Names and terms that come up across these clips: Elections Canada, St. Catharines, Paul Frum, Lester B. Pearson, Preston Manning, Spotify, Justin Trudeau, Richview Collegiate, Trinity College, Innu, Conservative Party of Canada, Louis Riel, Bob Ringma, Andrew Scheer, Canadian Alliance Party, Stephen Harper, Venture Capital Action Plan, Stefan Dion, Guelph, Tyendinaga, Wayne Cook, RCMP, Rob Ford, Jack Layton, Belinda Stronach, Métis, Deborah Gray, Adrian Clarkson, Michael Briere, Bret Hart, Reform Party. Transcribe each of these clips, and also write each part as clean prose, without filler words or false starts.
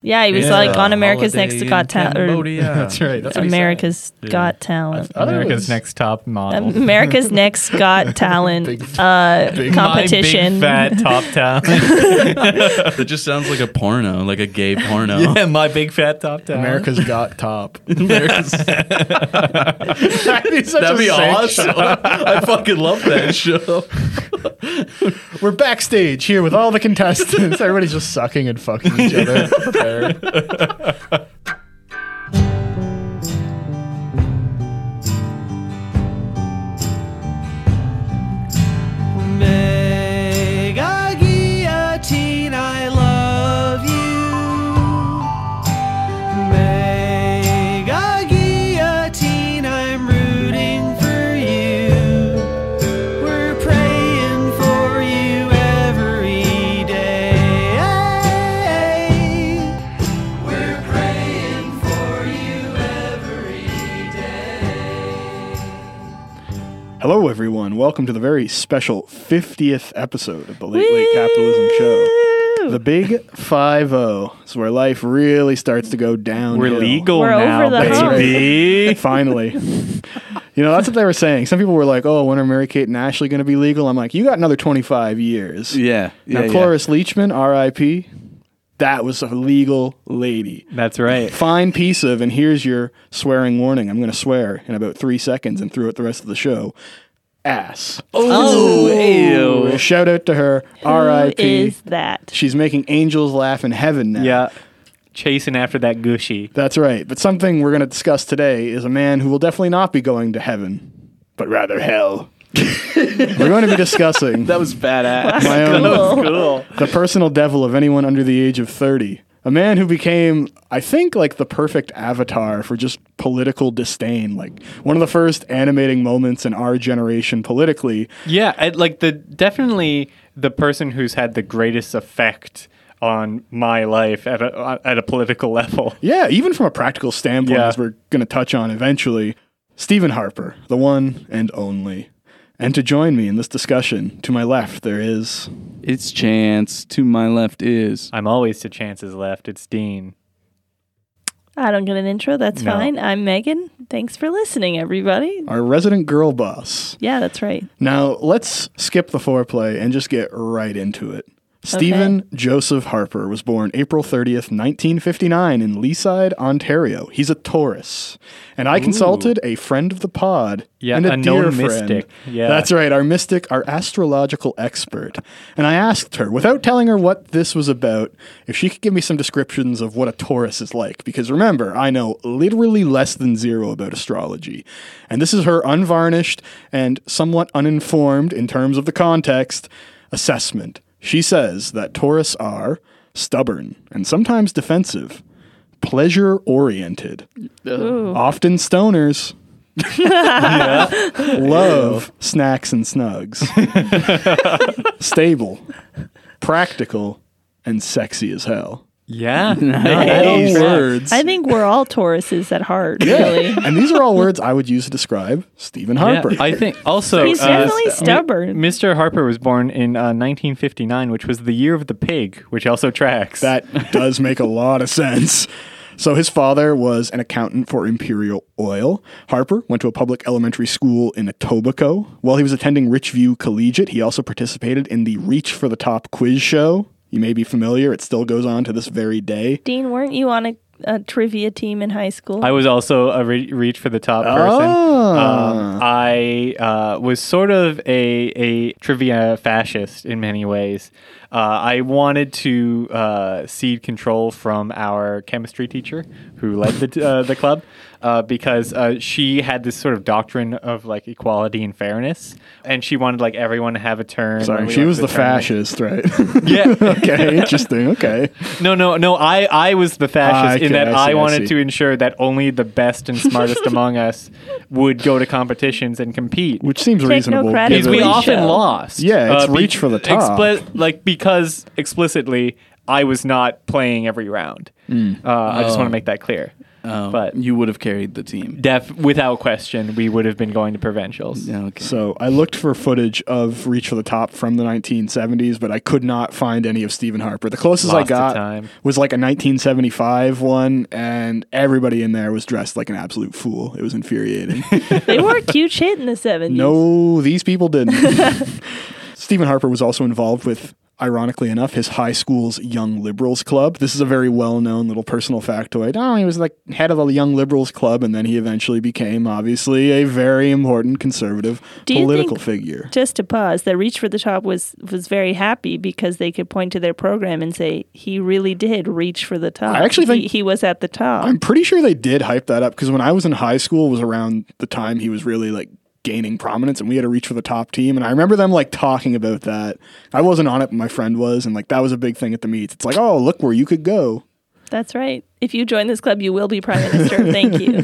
Yeah, he was like on America's Next Got Talent. That's right. That's America's Got Talent. America's Next Top Model. America's Next Got Talent big competition. My Big Fat Top Talent. That just sounds like a porno, like a gay porno. Yeah, My Big Fat Top Talent. America's Got Top. America's... That'd be awesome. I fucking love that show. We're backstage here with all the contestants. Everybody's just sucking and fucking each other. Mega guillotine, I love you. Mega guillotine, I'm rooting for you. We're praying for you every day. We're praying for you every day. Hello, everyone. Welcome to the very special 50th episode of the Late Late Capitalism Show. The Big 5-0 is where life really starts to go downhill. We're legal now, baby. Finally. You know, that's what they were saying. Some people were like, oh, when are Mary-Kate and Ashley going to be legal? I'm like, you got another 25 years. Yeah. Now, Cloris Leachman, R.I.P., that was a legal lady. That's right. Fine piece of, and here's your swearing warning. I'm going to swear in about 3 seconds and throughout the rest of the show. Ass. Oh, ew. Shout out to her. R.I.P. Who is that? She's making angels laugh in heaven now. Yeah. Chasing after that gushy. That's right. But something we're going to discuss today is a man who will definitely not be going to heaven, but rather hell. We're going to be discussing... That was badass. My own, that was cool. The personal devil of anyone under the age of 30. A man who became, I think, like the perfect avatar for just political disdain. Like one of the first animating moments in our generation politically. Yeah, definitely the person who's had the greatest effect on my life at a political level. Yeah, even from a practical standpoint, as we're going to touch on eventually. Stephen Harper, the one and only. And to join me in this discussion, to my left there is... It's Chance. To my left is... I'm always to Chance's left. It's Dean. I don't get an intro. That's fine. I'm Megan. Thanks for listening, everybody. Our resident girl boss. Yeah, that's right. Now, let's skip the foreplay and just get right into it. Stephen Joseph Harper was born April 30th, 1959 in Leaside, Ontario. He's a Taurus. And I consulted a friend of the pod and a dear friend. Yeah. That's right, our mystic, our astrological expert. And I asked her, without telling her what this was about, if she could give me some descriptions of what a Taurus is like. Because remember, I know literally less than zero about astrology. And this is her unvarnished and somewhat uninformed, in terms of the context, assessment. She says that Taurus are stubborn and sometimes defensive, pleasure-oriented, often stoners, love snacks and snugs, stable, practical, and sexy as hell. Yeah. Nice. Words. I think we're all Tauruses at heart, really. And these are all words I would use to describe Stephen Harper. Yeah, I think also... He's definitely stubborn. Mr. Harper was born in 1959, which was the year of the pig, which also tracks. That does make a lot of sense. So his father was an accountant for Imperial Oil. Harper went to a public elementary school in Etobicoke. While he was attending Richview Collegiate, he also participated in the Reach for the Top quiz show. You may be familiar. It still goes on to this very day. Dean, weren't you on a trivia team in high school? I was also a Reach for the Top person. I was sort of a trivia fascist in many ways. I wanted to cede control from our chemistry teacher who led the club. Because she had this sort of doctrine of like equality and fairness, and she wanted like everyone to have a turn. Sorry, she was the fascist, right? Yeah. Okay. Interesting. Okay. No. I was the fascist in that I wanted to ensure that only the best and smartest among us would go to competitions and compete, which seems reasonable because we often lost. Yeah, it's Reach for the Top. Because explicitly, I was not playing every round. I just want to make that clear. But you would have carried the team. Without question, we would have been going to provincials. Okay. So I looked for footage of Reach for the Top from the 1970s, but I could not find any of Stephen Harper. The closest I got was like a 1975 one, and everybody in there was dressed like an absolute fool. It was infuriating. They were a huge hit in the 70s. No, these people didn't. Stephen Harper was also involved with, ironically enough, his high school's Young Liberals Club. This is a very well-known little personal factoid. Oh, he was like head of the Young Liberals Club, and then he eventually became, obviously, a very important conservative political figure. Just to pause, that Reach for the Top was very happy because they could point to their program and say, he really did reach for the top. I actually think he was at the top. I'm pretty sure they did hype that up, because when I was in high school, it was around the time he was really like gaining prominence, and we had a Reach for the Top team, and I remember them like talking about that. I wasn't on it, but my friend was, and like that was a big thing at the meets. It's like, oh, look where you could go. That's right. If you join this club, you will be prime minister. Thank you.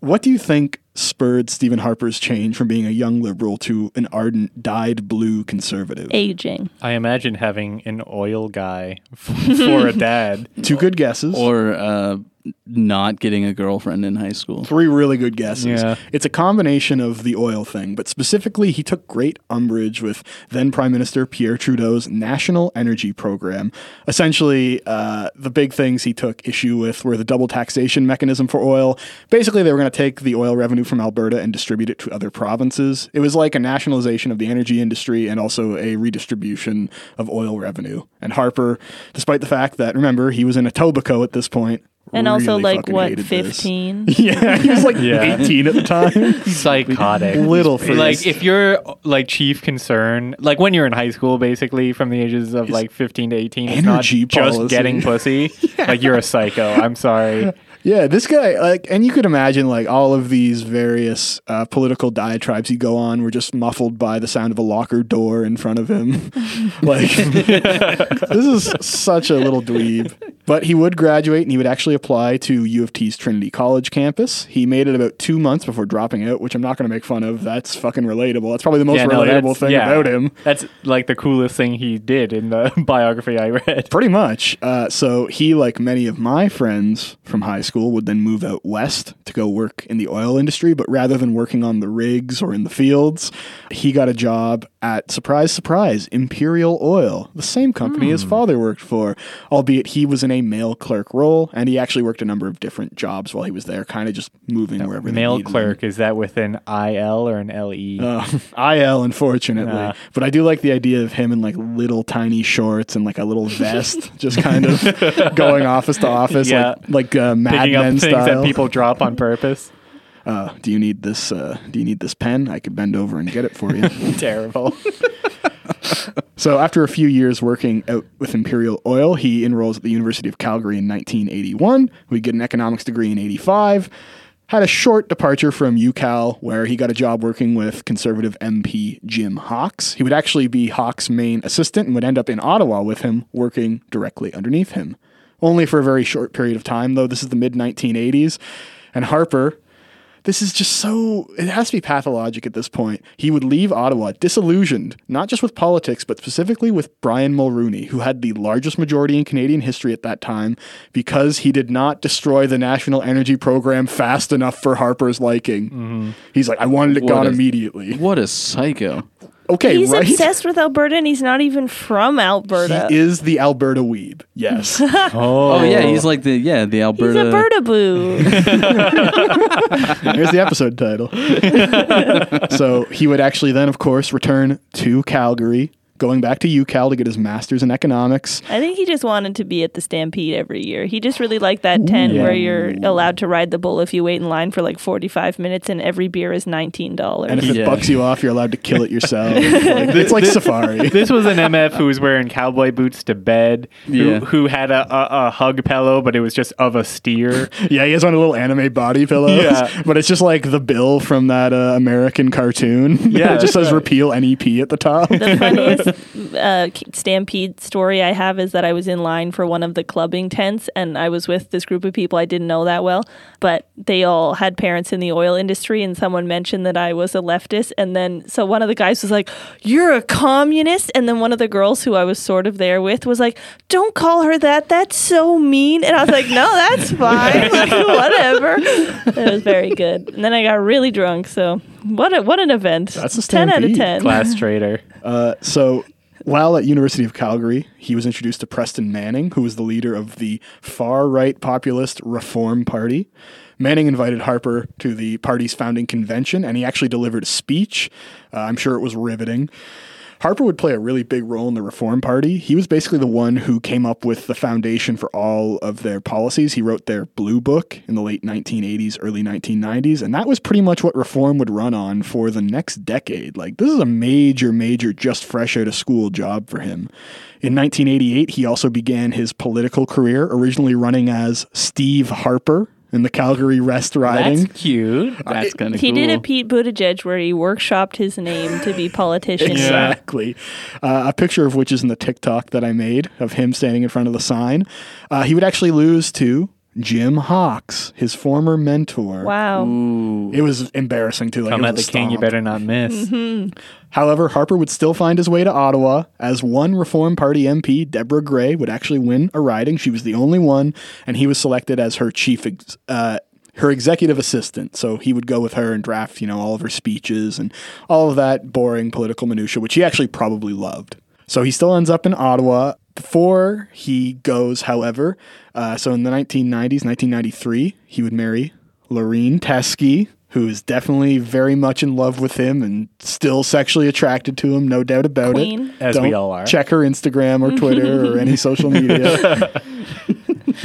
What do you think spurred Stephen Harper's change from being a young liberal to an ardent, dyed blue conservative? Aging. I imagine having an oil guy for a dad. Two good guesses. Or not getting a girlfriend in high school. Three really good guesses. Yeah. It's a combination of the oil thing, but specifically he took great umbrage with then Prime Minister Pierre Trudeau's National Energy Program. Essentially, the big things he took issue with were the double taxation mechanism for oil. Basically, they were going to take the oil revenue from Alberta and distribute it to other provinces. It was like a nationalization of the energy industry and also a redistribution of oil revenue. And Harper, despite the fact that, remember, he was in Etobicoke at this point, and really also like what, 15? Yeah, he was like 18 at the time. Psychotic. Little face. Like if you're like chief concern, like when you're in high school, basically from the ages of like 15 to 18, it's not just getting pussy. Yeah. Like you're a psycho. I'm sorry. Yeah, this guy, like, and you could imagine, like, all of these various political diatribes he'd go on were just muffled by the sound of a locker door in front of him. Like, this is such a little dweeb. But he would graduate, and he would actually apply to U of T's Trinity College campus. He made it about 2 months before dropping out, which I'm not going to make fun of. That's fucking relatable. That's probably the most relatable thing about him. That's, like, the coolest thing he did in the biography I read. Pretty much. So he, like many of my friends from high school, would then move out west to go work in the oil industry, but rather than working on the rigs or in the fields, he got a job at, surprise, surprise, Imperial Oil, the same company his father worked for, albeit he was in a mail clerk role, and he actually worked a number of different jobs while he was there, kind of just moving wherever they needed. Mail clerk, is that with an IL or an LE? IL, unfortunately. But I do like the idea of him in like little tiny shorts and like a little vest, just kind of going office to office, like Mad Men things style. That people drop on purpose. Do you need this? Do you need this pen? I could bend over and get it for you. Terrible. So after a few years working out with Imperial Oil, he enrolls at the University of Calgary in 1981. We get an economics degree in 1985. Had a short departure from UCal, where he got a job working with Conservative MP Jim Hawkes. He would actually be Hawkes' main assistant and would end up in Ottawa with him, working directly underneath him. Only for a very short period of time, though. This is the mid-1980s. And Harper, this is just so... It has to be pathologic at this point. He would leave Ottawa disillusioned, not just with politics, but specifically with Brian Mulroney, who had the largest majority in Canadian history at that time, because he did not destroy the National Energy Program fast enough for Harper's liking. Mm-hmm. He's like, I wanted it gone immediately. What a psycho. Okay, he's right? Obsessed with Alberta, and he's not even from Alberta. He is the Alberta weeb. Yes. Oh yeah, he's like the Alberta. He's Alberta boo. Here's the episode title. So he would actually then, of course, return to Calgary, going back to UCal to get his master's in economics. I think he just wanted to be at the Stampede every year. He just really liked that tent where you're allowed to ride the bull if you wait in line for like 45 minutes and every beer is $19. And if it bucks you off, you're allowed to kill it yourself. It's like safari. This was an MF who was wearing cowboy boots to bed, who had a hug pillow, but it was just of a steer. Yeah, he has one of the little anime body pillows, but it's just like the bill from that American cartoon. Yeah, it just says repeal NEP at the top. The funniest stampede story I have is that I was in line for one of the clubbing tents, and I was with this group of people I didn't know that well, but they all had parents in the oil industry, and someone mentioned that I was a leftist. And then so one of the guys was like, "You're a communist." And then one of the girls who I was sort of there with was like, "Don't call her that. That's so mean." And I was like, "No, that's fine. Like, whatever." It was very good. And then I got really drunk. So what an event. That's a 10 out of 10. Class traitor. So while at University of Calgary, he was introduced to Preston Manning, who was the leader of the far-right populist Reform Party. Manning invited Harper to the party's founding convention, and he actually delivered a speech. I'm sure it was riveting. Harper would play a really big role in the Reform Party. He was basically the one who came up with the foundation for all of their policies. He wrote their Blue Book in the late 1980s, early 1990s, and that was pretty much what reform would run on for the next decade. Like, this is a major, major just fresh out of school job for him. In 1988, he also began his political career, originally running as Steve Harper in the Calgary Rest Riding. That's cute. That's kind of cool. He did a Pete Buttigieg where he workshopped his name to be politician. Exactly. A picture of which is in the TikTok that I made of him standing in front of the sign. He would actually lose to Jim Hawkes, his former mentor. Wow. Ooh. It was embarrassing too. Like, come at the king, you better not miss. Mm-hmm. However, Harper would still find his way to Ottawa, as one Reform Party MP, Deborah Gray, would actually win a riding. She was the only one, and he was selected as her her executive assistant. So he would go with her and draft, all of her speeches and all of that boring political minutia, which he actually probably loved. So he still ends up in Ottawa. Before he goes, however, so in the 1990s, 1993, he would marry Lorene Teskey, who is definitely very much in love with him and still sexually attracted to him, no doubt about it. As we all are. Check her Instagram or Twitter or any social media.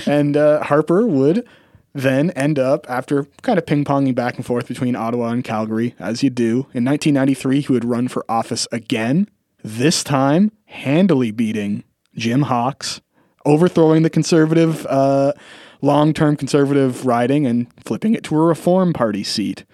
And Harper would then end up, after kind of ping-ponging back and forth between Ottawa and Calgary, as you do, in 1993, he would run for office again, this time handily beating Jim Hawkes, overthrowing the conservative, long-term conservative riding and flipping it to a Reform Party seat.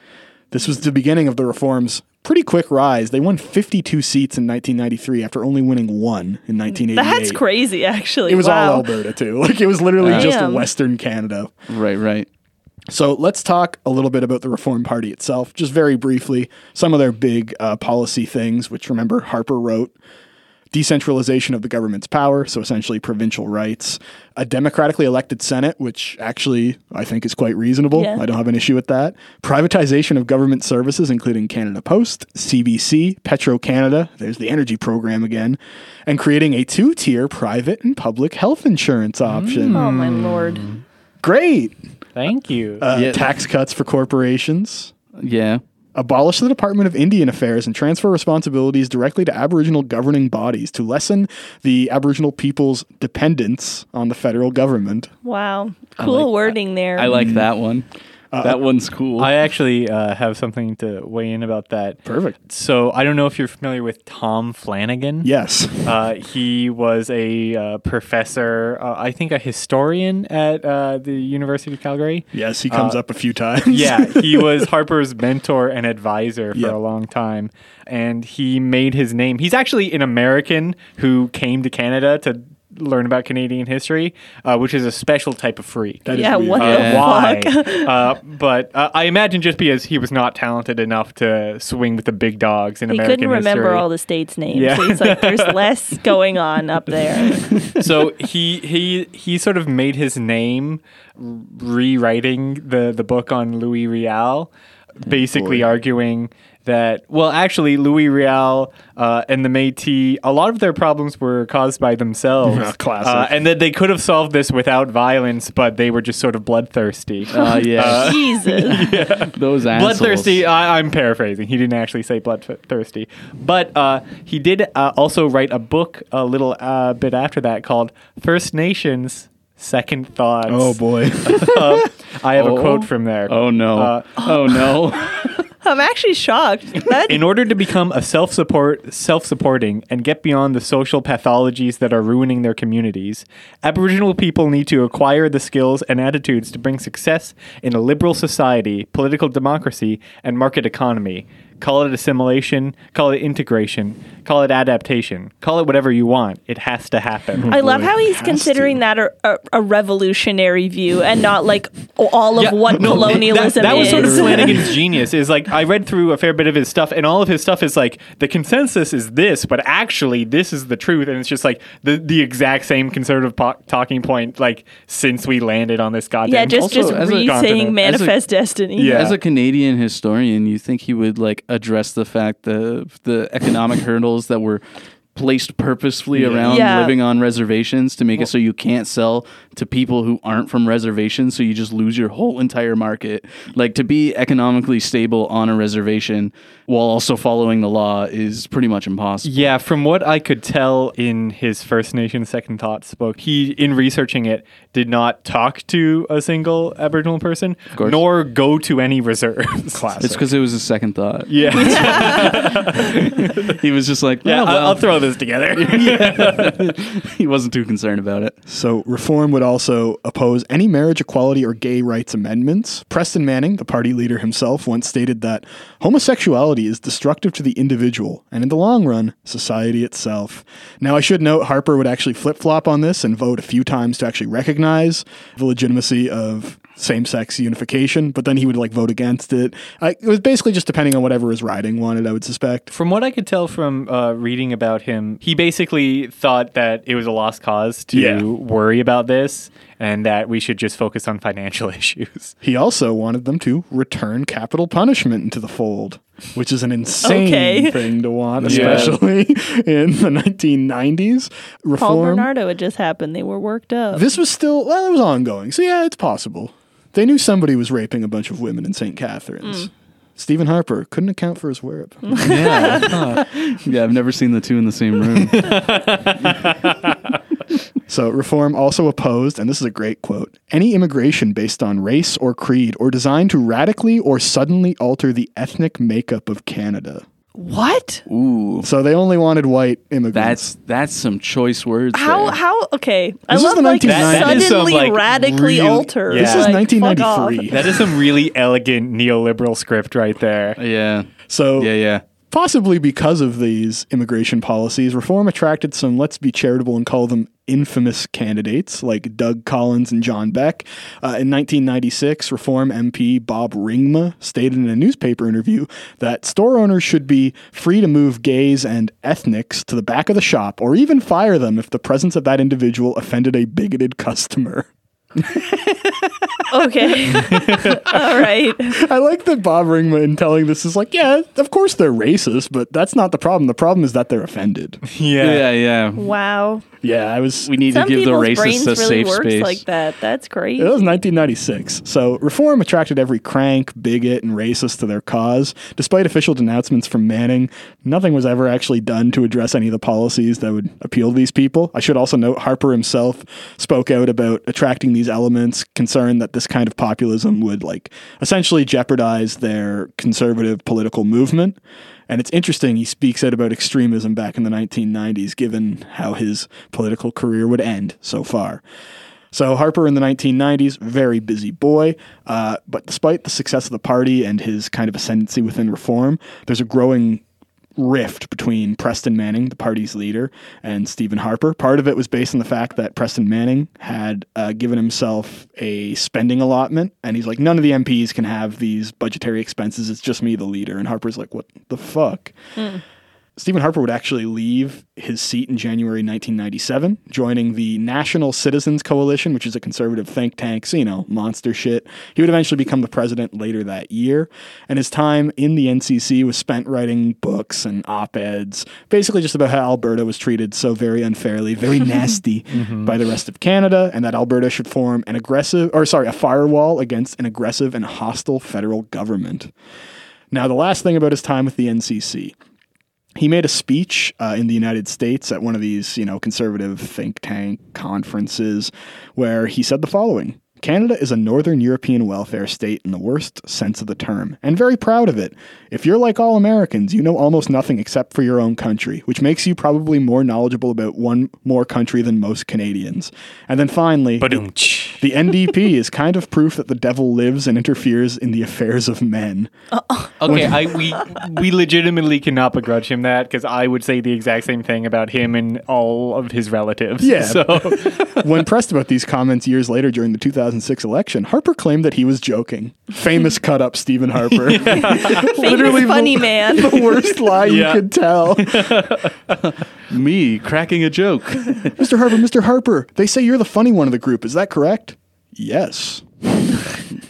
This was the beginning of the Reform's pretty quick rise. They won 52 seats in 1993 after only winning one in 1988. That's crazy, actually. It was all Alberta, too. Like, it was literally just Western Canada. Right. So let's talk a little bit about the Reform Party itself, just very briefly. Some of their big policy things, which, remember, Harper wrote. Decentralization of the government's power, so essentially provincial rights, a democratically elected Senate, which actually I think is quite reasonable. Yeah. I don't have an issue with that. Privatization of government services, including Canada Post, CBC, Petro-Canada, there's the energy program again, and creating a two-tier private and public health insurance option. Oh, my Lord. Great. Thank you. Tax cuts for corporations. Yeah. Abolish the Department of Indian Affairs and transfer responsibilities directly to Aboriginal governing bodies to lessen the Aboriginal people's dependence on the federal government. Wow. Cool wording there. I like that one. That one's cool. I actually have something to weigh in about that. Perfect. So I don't know if you're familiar with Tom Flanagan. Yes. He was a professor, I think a historian at the University of Calgary. Yes, he comes up a few times. Yeah, he was Harper's mentor and advisor for a long time. And he made his name. He's actually an American who came to Canada to learn about Canadian history, which is a special type of freak. Why? But I imagine just because he was not talented enough to swing with the big dogs in American history. He couldn't remember all the states' names. Yeah. So he's like, there's less going on up there. So he sort of made his name rewriting the book on Louis Riel, basically arguing that, well, actually, Louis Riel and the Métis, a lot of their problems were caused by themselves. Classic. And that they could have solved this without violence, but they were just sort of bloodthirsty. Jesus. Yeah. Those assholes. Bloodthirsty, I'm paraphrasing. He didn't actually say bloodthirsty. But he did also write a book a little bit after that called First Nations, Second Thoughts. Oh, boy. I have a quote from there. Oh, no. Oh, no. I'm actually shocked. In order to become a self-supporting and get beyond the social pathologies that are ruining their communities, Aboriginal people need to acquire the skills and attitudes to bring success in a liberal society, political democracy, and market economy. Call it assimilation, call it integration, call it adaptation, call it whatever you want. It has to happen. I love how he's considering that a revolutionary view and not like all of what colonialism is. That was sort of Flanagan's genius, is like, I read through a fair bit of his stuff, and all of his stuff is like, the consensus is this, but actually this is the truth. And it's just like the exact same conservative talking point, like, since we landed on this goddamn... Yeah, just re-saying Manifest Destiny. Yeah. As a Canadian historian, you think he would like address the fact that the economic hurdles that were placed purposefully around living on reservations to make it so you can't sell to people who aren't from reservations, so you just lose your whole entire market. Like, to be economically stable on a reservation while also following the law is pretty much impossible. Yeah, from what I could tell in his First Nation Second Thought spoke, he, in researching it, did not talk to a single Aboriginal person, nor go to any reserves. Classic. It's because it was a second thought. Yeah. He was just like, I'll throw this together. He wasn't too concerned about it. So Reform would also oppose any marriage equality or gay rights amendments. Preston Manning, the party leader himself, once stated that homosexuality is destructive to the individual and, in the long run, society itself. Now, I should note Harper would actually flip-flop on this and vote a few times to actually recognize the legitimacy of same-sex unification, but then he would like vote against it. It was basically just depending on whatever his riding wanted, I would suspect. From what I could tell from reading about him, he basically thought that it was a lost cause to worry about this, and that we should just focus on financial issues. He also wanted them to return capital punishment into the fold, which is an insane thing to want, especially in the 1990s. Reform, Paul Bernardo had just happened. They were worked up. This was still, it was ongoing. So yeah, it's possible. They knew somebody was raping a bunch of women in St. Catharines. Stephen Harper couldn't account for his whereabouts. I've never seen the two in the same room. So Reform also opposed, and this is a great quote, any immigration based on race or creed or designed to radically or suddenly alter the ethnic makeup of Canada. What? Ooh. So they only wanted white immigrants. That's some choice words. How okay. I this love is the like suddenly some, like, radically real, altered. Yeah. This is like, 1993. That is some really elegant neoliberal script right there. Yeah. So possibly because of these immigration policies, Reform attracted some, let's be charitable and call them infamous candidates like Doug Collins and John Beck. In 1996, Reform MP Bob Ringma stated in a newspaper interview that store owners should be free to move gays and ethnics to the back of the shop or even fire them if the presence of that individual offended a bigoted customer. Okay. All right. I like that Bob Ringma in telling this is like, yeah, of course they're racist, but that's not the problem. The problem is that they're offended. Yeah. Wow. Yeah, we need to give the racists a safe space. Like that. That's great. It was 1996. So Reform attracted every crank, bigot, and racist to their cause. Despite official denouncements from Manning, nothing was ever actually done to address any of the policies that would appeal to these people. I should also note Harper himself spoke out about attracting these elements, concerned that this kind of populism would like essentially jeopardize their conservative political movement. And it's interesting, he speaks out about extremism back in the 1990s, given how his political career would end so far. So Harper in the 1990s, very busy boy, but despite the success of the party and his kind of ascendancy within Reform, there's a growing rift between Preston Manning, the party's leader, and Stephen Harper. Part of it was based on the fact that Preston Manning had given himself a spending allotment, and he's like, none of the MPs can have these budgetary expenses. It's just me, the leader. And Harper's like, what the fuck? Stephen Harper would actually leave his seat in January 1997, joining the National Citizens Coalition, which is a conservative think tank, so, you know, monster shit. He would eventually become the president later that year, and his time in the NCC was spent writing books and op-eds, basically just about how Alberta was treated so very unfairly, very nasty by the rest of Canada, and that Alberta should form a firewall against an aggressive and hostile federal government. Now, the last thing about his time with the NCC... He made a speech in the United States at one of these, you know, conservative think tank conferences where he said the following, Canada is a Northern European welfare state in the worst sense of the term, and very proud of it. If you're like all Americans, you know almost nothing except for your own country, which makes you probably more knowledgeable about one more country than most Canadians. And then finally, the NDP is kind of proof that the devil lives and interferes in the affairs of men. Okay, we legitimately cannot begrudge him that, because I would say the exact same thing about him and all of his relatives. Yeah. So. When pressed about these comments years later during the 2006 election, Harper claimed that he was joking. Famous cut-up Stephen Harper. Literally funny man. The worst lie you could tell. Me cracking a joke. Mr. Harper, they say you're the funny one of the group. Is that correct? Yes.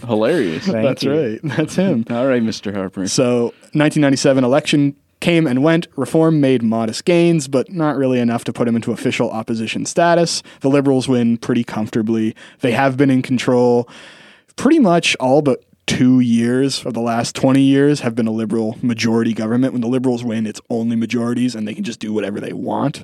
Hilarious. That's right. That's him. All right, Mr. Harper. So, 1997 election came and went. Reform made modest gains, but not really enough to put him into official opposition status. The Liberals win pretty comfortably. They have been in control pretty much all but 2 years of the last 20 years have been a Liberal majority government. When the Liberals win, it's only majorities, and they can just do whatever they want.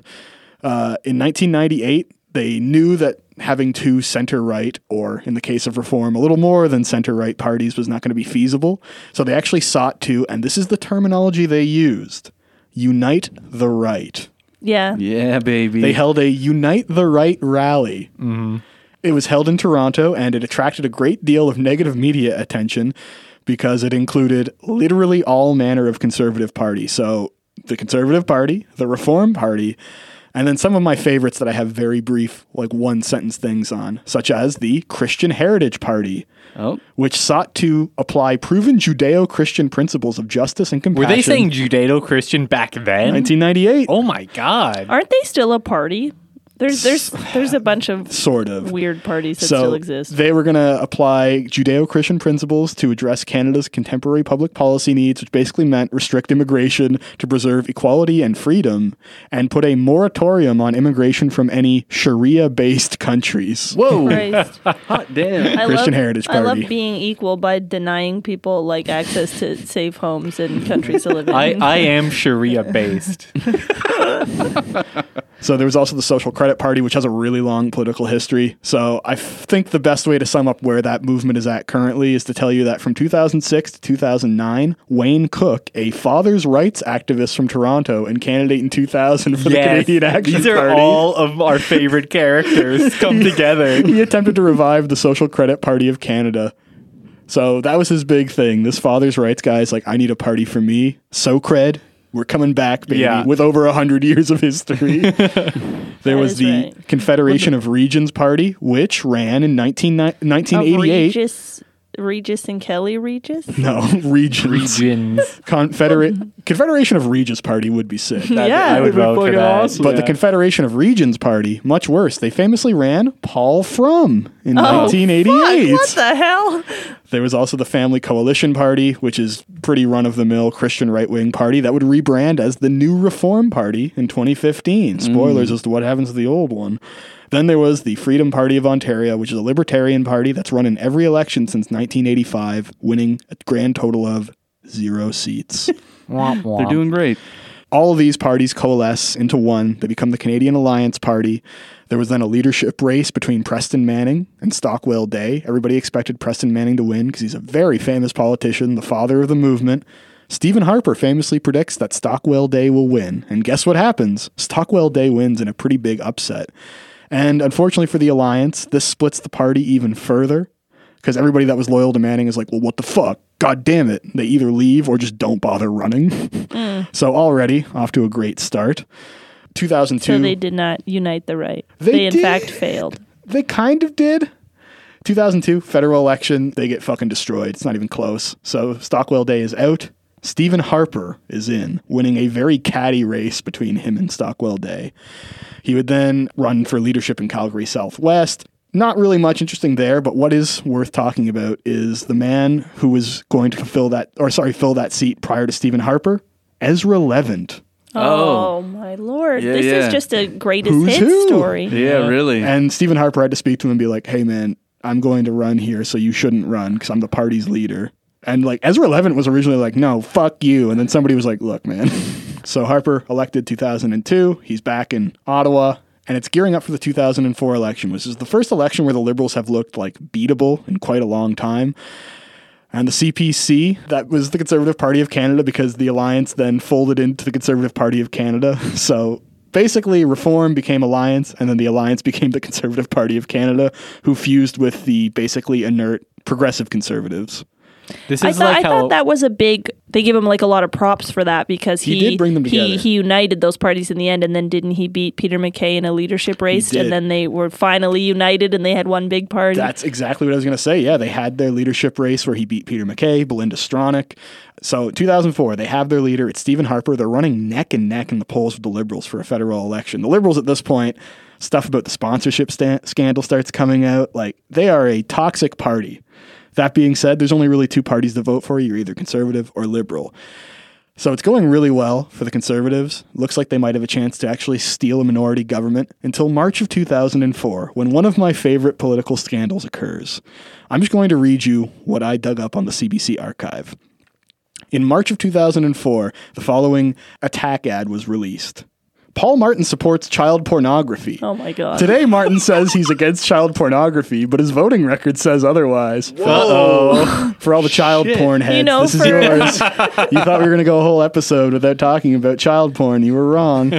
In 1998, they knew that having two center-right, or in the case of Reform, a little more than center-right parties was not going to be feasible. So they actually sought to, and this is the terminology they used, unite the right. Yeah. Yeah, baby. They held a Unite the Right rally. Mm-hmm. It was held in Toronto, and it attracted a great deal of negative media attention because it included literally all manner of Conservative Party. So the Conservative Party, the Reform Party, and then some of my favorites that I have very brief, like one-sentence things on, such as the Christian Heritage Party, which sought to apply proven Judeo-Christian principles of justice and compassion. Were they saying Judeo-Christian back then? 1998. Oh, my God. Aren't they still a party? There's a bunch of sort of weird parties that still exist. They were going to apply Judeo-Christian principles to address Canada's contemporary public policy needs, which basically meant restrict immigration to preserve equality and freedom, and put a moratorium on immigration from any Sharia-based countries. Whoa! Hot damn! Heritage Party. I love being equal by denying people like access to safe homes and countries to live in. I am Sharia-based. So there was also the Social Credit Party, which has a really long political history. So I think the best way to sum up where that movement is at currently is to tell you that from 2006 to 2009, Wayne Cook, a father's rights activist from Toronto and candidate in 2000 for the Canadian Action Party. These are all of our favorite characters come together. He attempted to revive the Social Credit Party of Canada. So that was his big thing. This father's rights guy is like, I need a party for me. SoCred. We're coming back, baby, with over 100 years of history. There was the Confederation of Regions Party, which ran in 1988. Regions. Confederation of Regis Party would be sick. I would vote for that. Awesome. But the Confederation of Regions Party, much worse. They famously ran Paul Frum in 1988. Fuck, what the hell? There was also the Family Coalition Party, which is pretty run-of-the-mill Christian right-wing party that would rebrand as the New Reform Party in 2015. Spoilers as to what happens to the old one. Then there was the Freedom Party of Ontario, which is a libertarian party that's run in every election since 1985, winning a grand total of 0 seats. They're doing great. All of these parties coalesce into one. They become the Canadian Alliance Party. There was then a leadership race between Preston Manning and Stockwell Day. Everybody expected Preston Manning to win because he's a very famous politician, the father of the movement. Stephen Harper famously predicts that Stockwell Day will win. And guess what happens? Stockwell Day wins in a pretty big upset. And unfortunately for the Alliance, this splits the party even further because everybody that was loyal to Manning is like, well, what the fuck? God damn it. They either leave or just don't bother running. So already off to a great start. 2002. So they did not unite the right. They in fact failed. They kind of did. 2002, federal election. They get fucking destroyed. It's not even close. So Stockwell Day is out. Stephen Harper is in, winning a very catty race between him and Stockwell Day. He would then run for leadership in Calgary Southwest. Not really much interesting there, but what is worth talking about is the man who was going to fill that seat prior to Stephen Harper, Ezra Levant. Oh my Lord. Yeah, this is just a greatest hit story. Yeah, really. And Stephen Harper had to speak to him and be like, hey man, I'm going to run here, so you shouldn't run because I'm the party's leader. And like Ezra Levant was originally like, no, fuck you. And then somebody was like, look, man. So Harper elected 2002. He's back in Ottawa. and it's gearing up for the 2004 election, which is the first election where the Liberals have looked like beatable in quite a long time. And the CPC, that was the Conservative Party of Canada, because the Alliance then folded into the Conservative Party of Canada. So basically, Reform became Alliance, and then the Alliance became the Conservative Party of Canada, who fused with the basically inert Progressive Conservatives. I thought that was a big... They give him like a lot of props for that, because he did bring them together. He united those parties in the end, and then didn't he beat Peter McKay in a leadership race? And then they were finally united, and they had one big party. That's exactly what I was going to say. Yeah, they had their leadership race where he beat Peter McKay, Belinda Stronach. So 2004, they have their leader. It's Stephen Harper. They're running neck and neck in the polls with the Liberals for a federal election. The Liberals at this point, stuff about the sponsorship scandal starts coming out. Like, they are a toxic party. That being said, there's only really two parties to vote for. You're either Conservative or Liberal. So it's going really well for the Conservatives. Looks like they might have a chance to actually steal a minority government until March of 2004, when one of my favorite political scandals occurs. I'm just going to read you what I dug up on the CBC archive. In March of 2004, the following attack ad was released. Paul Martin supports child pornography. Oh, my God. Today, Martin says he's against child pornography, but his voting record says otherwise. Uh-oh. For all the child porn heads, this is yours. You thought we were going to go a whole episode without talking about child porn. You were wrong.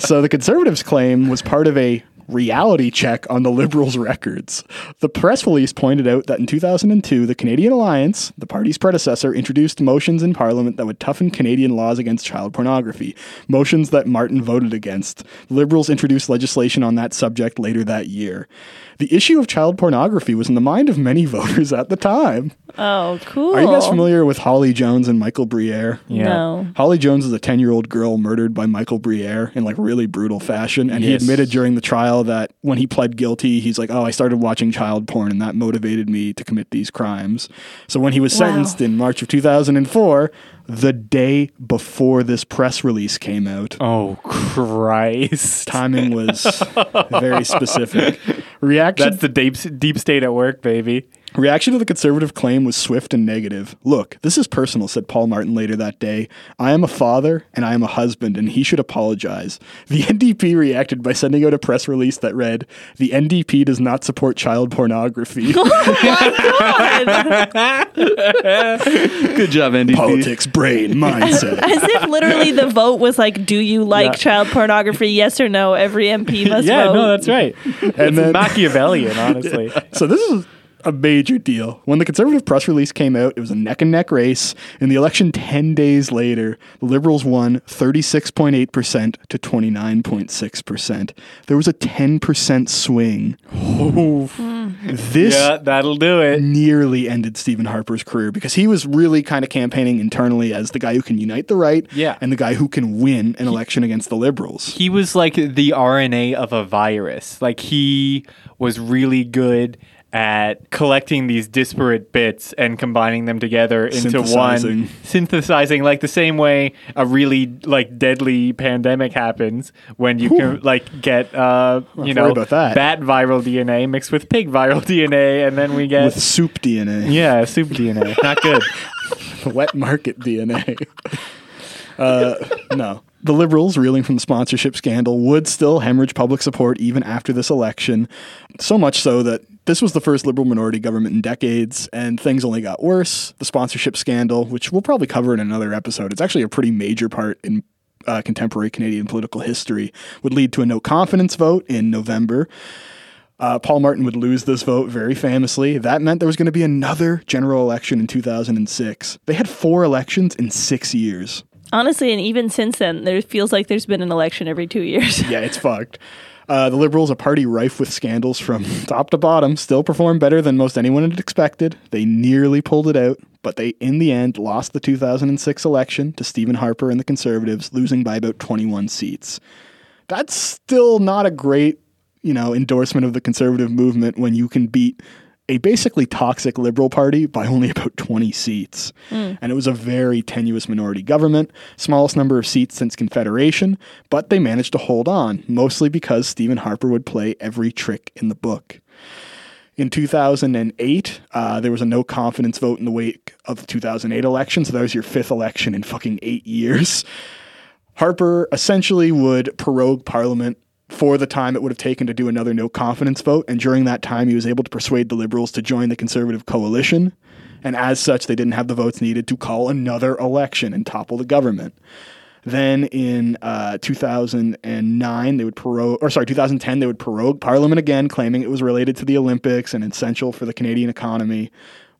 So the Conservatives' claim was part of a reality check on the Liberals' records. The press release pointed out that in 2002, the Canadian Alliance, the party's predecessor, introduced motions in Parliament that would toughen Canadian laws against child pornography, motions that Martin voted against. Liberals introduced legislation on that subject later that year. The issue of child pornography was in the mind of many voters at the time. Oh, cool. Are you guys familiar with Holly Jones and Michael Briere? Yeah. No. Holly Jones is a 10-year-old girl murdered by Michael Briere in like really brutal fashion, and he admitted during the trial that when he pled guilty, he's like, oh, I started watching child porn and that motivated me to commit these crimes. So when he was sentenced in March of 2004, the day before this press release came out. Oh, Christ. Timing was very specific. Reaction. That's the deep state at work, baby. Reaction to the Conservative claim was swift and negative. Look, this is personal, said Paul Martin later that day. I am a father and I am a husband, and he should apologize. The NDP reacted by sending out a press release that read, the NDP does not support child pornography. Oh my God. Good job, NDP. Politics, brain, mindset. As if literally the vote was like, do you like child pornography? Yes or no? Every MP must vote. Yeah, no, that's right. And then, Machiavellian, honestly. So this is a major deal. When the Conservative press release came out, it was a neck and neck race. In the election 10 days later, the Liberals won 36.8% to 29.6%. There was a 10% swing. Oh. This that'll do it. Nearly ended Stephen Harper's career, because he was really kind of campaigning internally as the guy who can unite the right and the guy who can win an election against the Liberals. He was like the RNA of a virus. Like, he was really good at collecting these disparate bits and combining them together into one, synthesizing, like the same way a really like deadly pandemic happens when you can like get bat viral DNA mixed with pig viral DNA, and then we get with soup DNA. Yeah, soup DNA. Not good. Wet market DNA. No. The Liberals, reeling from the sponsorship scandal, would still hemorrhage public support even after this election, so much so that this was the first Liberal minority government in decades, and things only got worse. The sponsorship scandal, which we'll probably cover in another episode, it's actually a pretty major part in contemporary Canadian political history, would lead to a no-confidence vote in November. Paul Martin would lose this vote very famously. That meant there was going to be another general election in 2006. They had 4 elections in 6 years. Honestly, and even since then, there feels like there's been an election every 2 years. Yeah, it's fucked. The Liberals, a party rife with scandals from top to bottom, still performed better than most anyone had expected. They nearly pulled it out, but they, in the end, lost the 2006 election to Stephen Harper and the Conservatives, losing by about 21 seats. That's still not a great, endorsement of the Conservative movement when you can beat a basically toxic Liberal Party by only about 20 seats. And it was a very tenuous minority government, smallest number of seats since Confederation, but they managed to hold on, mostly because Stephen Harper would play every trick in the book. In 2008, there was a no-confidence vote in the wake of the 2008 election, so that was your 5th election in fucking 8 years. Harper essentially would prorogue Parliament for the time it would have taken to do another no confidence vote. And during that time, he was able to persuade the Liberals to join the Conservative coalition. And as such, they didn't have the votes needed to call another election and topple the government. Then in 2009, 2010, they would prorogue Parliament again, claiming it was related to the Olympics and essential for the Canadian economy,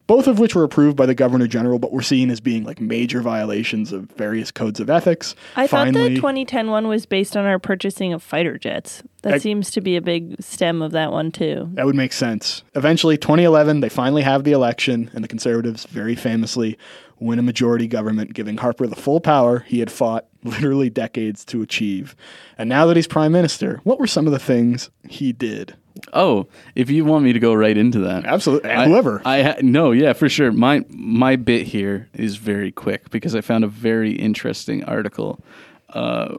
both of which were approved by the Governor General, but were seen as being like major violations of various codes of ethics. I thought the 2010 one was based on our purchasing of fighter jets. That seems to be a big stem of that one too. That would make sense. Eventually, 2011, they finally have the election, and the Conservatives very famously win a majority government, giving Harper the full power he had fought literally decades to achieve. And now that he's Prime Minister, what were some of the things he did? Oh, if you want me to go right into that. Absolutely. Whoever. No, yeah, for sure. My bit here is very quick because I found a very interesting article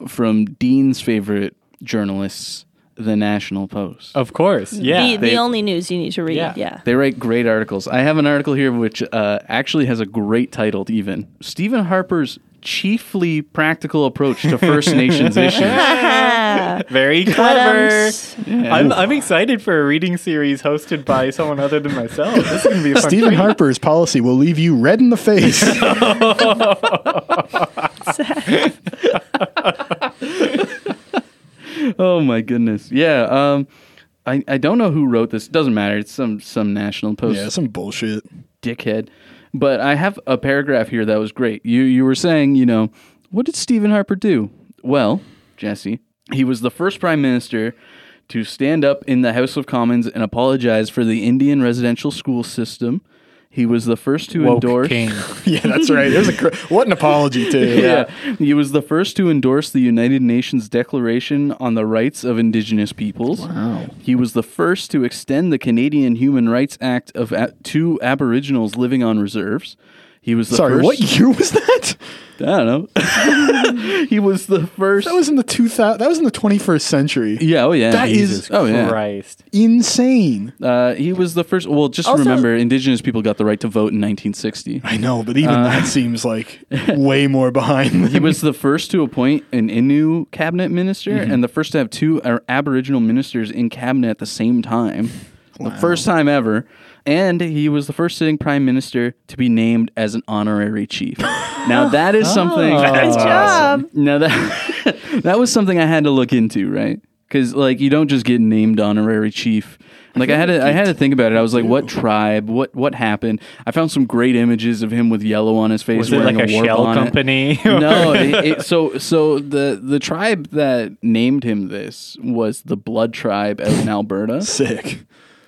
from Dean's favorite journalists, The National Post. Of course. Yeah. The only news you need to read. Yeah. They write great articles. I have an article here which actually has a great title even. Stephen Harper's Chiefly Practical Approach to First Nations Issues. Very clever. Yeah. I'm excited for a reading series hosted by someone other than myself. This is going to be a fun Stephen Harper's policy will leave you red in the face. Oh my goodness. Yeah. I don't know who wrote this. Doesn't matter. It's some National Post. Yeah, some bullshit. Dickhead. But I have a paragraph here that was great. You were saying, what did Stephen Harper do? Well, Jesse, he was the first Prime Minister to stand up in the House of Commons and apologize for the Indian residential school system. He was the first to endorse... King. Yeah, that's right. What an apology, too. Yeah. He was the first to endorse the United Nations Declaration on the Rights of Indigenous Peoples. Wow. He was the first to extend the Canadian Human Rights Act to Aboriginals living on reserves. He was the first... Sorry, what year was that? I don't know. He was the first... That was in the 21st century. Yeah, oh yeah. That Jesus is Christ. Insane. He was the first... Well, just also, remember, Indigenous people got the right to vote in 1960. I know, but even that seems like way more behind them. He was the first to appoint an Innu cabinet minister and the first to have two Aboriginal ministers in cabinet at the same time. Wow. The first time ever. And he was the first sitting Prime Minister to be named as an honorary chief. Now that is something. Nice job. Now that was something I had to look into, right? Because you don't just get named honorary chief. I had to think about it. I was like, what tribe? What happened? I found some great images of him with yellow on his face. Was it like a shell company? No. So the tribe that named him this was the Blood Tribe out in Alberta. Sick.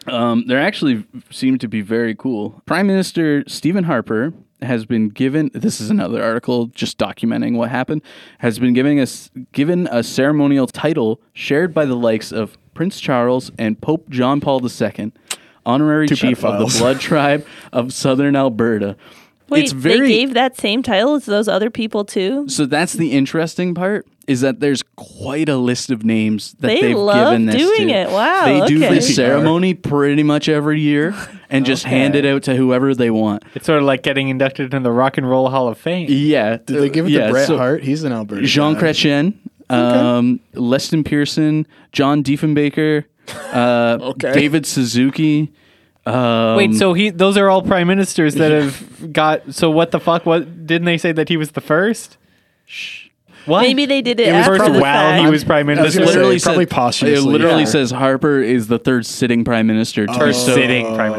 They actually seem to be very cool. Prime Minister Stephen Harper has been given, this is another article just documenting what happened, has been given a ceremonial title shared by the likes of Prince Charles and Pope John Paul II, honorary chief of the Blood Tribe of Southern Alberta. Wait, they gave that same title to those other people too? So that's the interesting part, is that there's quite a list of names that they've given this to. They love doing it. Wow. They do the ceremony pretty much every year and just hand it out to whoever they want. It's sort of like getting inducted into the Rock and Roll Hall of Fame. Yeah. Did they give it to Bret Hart? He's an Alberta. Jean Chrétien, Leston Pearson, John Diefenbaker, David Suzuki. Wait, so those are all prime ministers that have got... So what the fuck? What didn't they say that he was the first? Shh. What? Maybe they did it after the fact. He was prime minister. It literally says Harper is the third sitting prime minister. The third sitting prime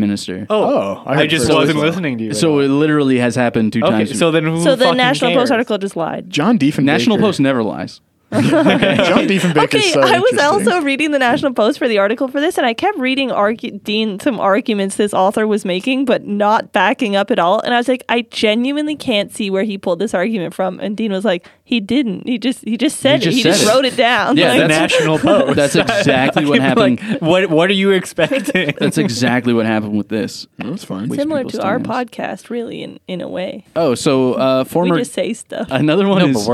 minister. Oh, I just wasn't listening to you. So it literally has happened two times. So then who? So the National Post article just lied. John Diefenbaker. National Post never lies. John Diefenbaker. Okay, so I was also reading the National Post for the article for this, and I kept reading some arguments this author was making, but not backing up at all. And I was like, I genuinely can't see where he pulled this argument from. And Dean was like, he didn't. He just wrote it down. Yeah, the National Post. That's exactly what happened. Like, what are you expecting? That's exactly what happened with this. That's fine. Similar to our podcast, really, in a way. Oh, so former. We just say stuff. Another one is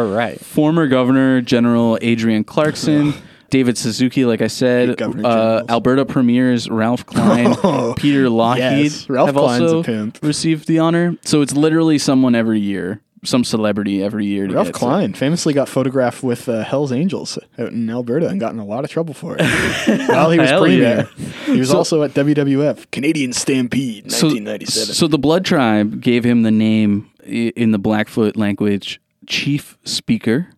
former Governor General. Adrian Clarkson, David Suzuki, like I said, Alberta Premier's Ralph Klein, Peter Lockheed have also received the honor. So it's literally someone every year some celebrity every year. Ralph Klein famously got photographed with Hell's Angels out in Alberta and got in a lot of trouble for it while he was premier. Yeah. He was also at WWF, Canadian Stampede, 1997. So the Blood Tribe gave him the name in the Blackfoot language, Chief Speaker,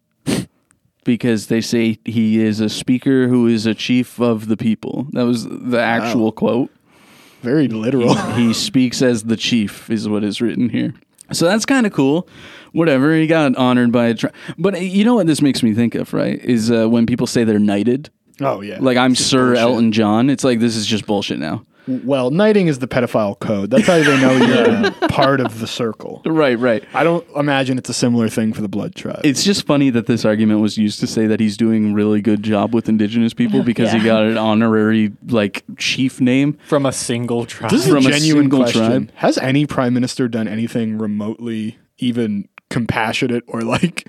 because they say he is a speaker who is a chief of the people. That was the actual quote. Very literal. He speaks as the chief is what is written here. So that's kind of cool. Whatever. He got honored by a tribe. But you know what this makes me think of, right? Is when people say they're knighted. Oh, yeah. Like, I'm Sir bullshit. Elton John. It's like, this is just bullshit now. Well, knighting is the pedophile code. That's how they know you're part of the circle. Right, right. I don't imagine it's a similar thing for the Blood Tribe. It's just funny that this argument was used to say that he's doing a really good job with Indigenous people because he got an honorary, like, chief name. From a single tribe. This is a genuine question. Has any prime minister done anything remotely even compassionate or, like,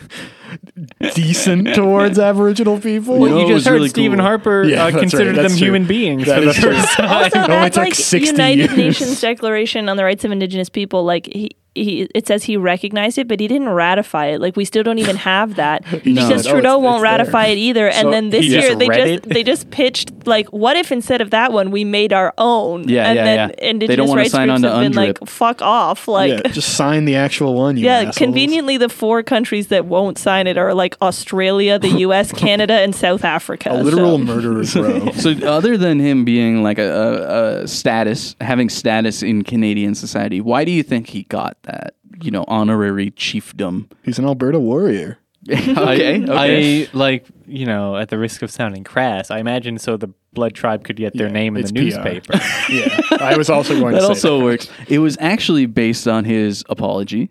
decent towards Aboriginal people? Well, you just heard really Stephen Harper considered them human beings for the first time. Also, that's like 60 United Nations Declaration on the Rights of Indigenous People. Like, it says he recognized it, but he didn't ratify it. Like, we still don't even have that. Because Trudeau won't ratify it either. So and then this year, they just pitched, like, what if instead of that one, we made our own? Indigenous rights groups have been like, fuck off. Like, just sign the actual one, you assholes. Conveniently, the four countries that won't sign it are like Australia, the US, Canada, and South Africa. A literal murderer's row. So other than him being like a status, having status in Canadian society, why do you think he got that, you know, honorary chiefdom? He's an Alberta warrior. Okay. I, like, you know, at the risk of sounding crass, I imagine so the Blood Tribe could get their name in the newspaper. Yeah. I was also going to say that. That also works. It was actually based on his apology.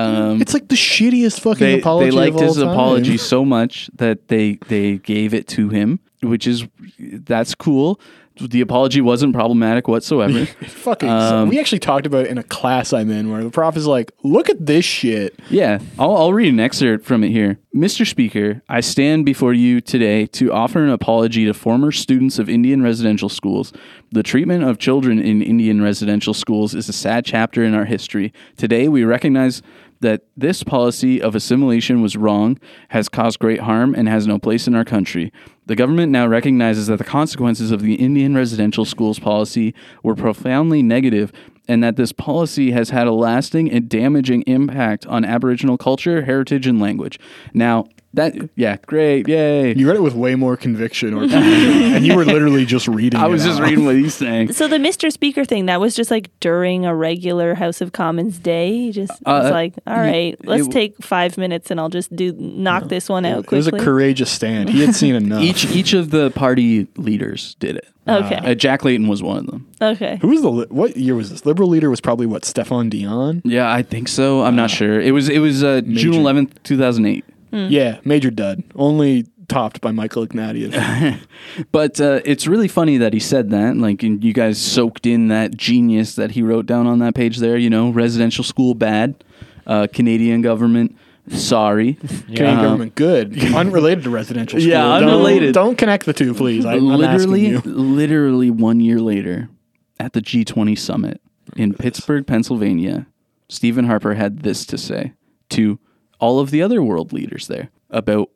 It's like the shittiest fucking apology of all time. They liked his apology so much that they gave it to him, which is, that's cool. The apology wasn't problematic whatsoever. Fucking we actually talked about it in a class I'm in where the prof is like, look at this shit. Yeah, I'll read an excerpt from it here. Mr. Speaker, I stand before you today to offer an apology to former students of Indian residential schools. The treatment of children in Indian residential schools is a sad chapter in our history. Today we recognize that this policy of assimilation was wrong, has caused great harm, and has no place in our country. The government now recognizes that the consequences of the Indian residential schools policy were profoundly negative, and that this policy has had a lasting and damaging impact on Aboriginal culture, heritage, and language. Now, great, yay. You read it with way more conviction, or and you were literally just reading reading what he's saying. So the Mr. Speaker thing, that was just like during a regular House of Commons day. You just was like, all right, let's take 5 minutes and I'll just knock this one out quickly. It was a courageous stand. He had seen enough. Each of the party leaders did it. Okay. Jack Layton was one of them. Okay. Who was what year was this? Liberal leader was probably Stefan Dion? Yeah, I think so. I'm not sure. It was June 11th, 2008. Yeah, major dud. Only topped by Michael Ignatieff. But it's really funny that he said that. Like, you guys soaked in that genius that he wrote down on that page there. You know, residential school bad, Canadian government sorry. Canadian government good. Unrelated to residential school. Yeah, unrelated. Don't connect the two, please. I'm asking you. Literally 1 year later, at the G20 summit in Pittsburgh, Pennsylvania, Stephen Harper had this to say to all of the other world leaders there about,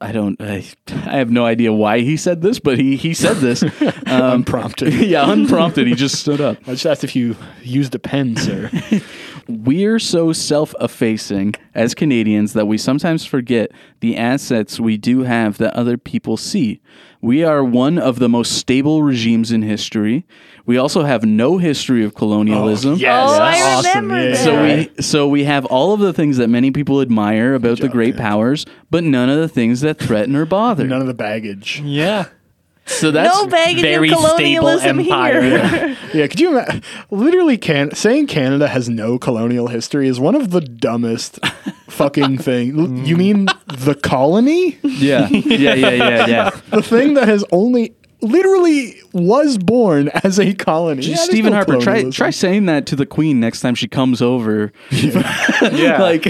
I have no idea why he said this, but he said this. Unprompted. Yeah, unprompted. He just stood up. I just asked if you used a pen, sir. We're so self-effacing as Canadians that we sometimes forget the assets we do have that other people see. We are one of the most stable regimes in history. We also have no history of colonialism. Oh, yes. Oh, that's awesome. I remember that. So we have all of the things that many people admire about the great powers, but none of the things that threaten or bother. None of the baggage. Yeah. So that's no baggage very of colonialism stable empire. Here. Yeah, could you imagine? Literally, saying Canada has no colonial history is one of the dumbest fucking thing. You mean the colony? Yeah. The thing that has only literally was born as a colony. Yeah, Stephen Harper, try saying that to the Queen next time she comes over. Yeah. Yeah. Like,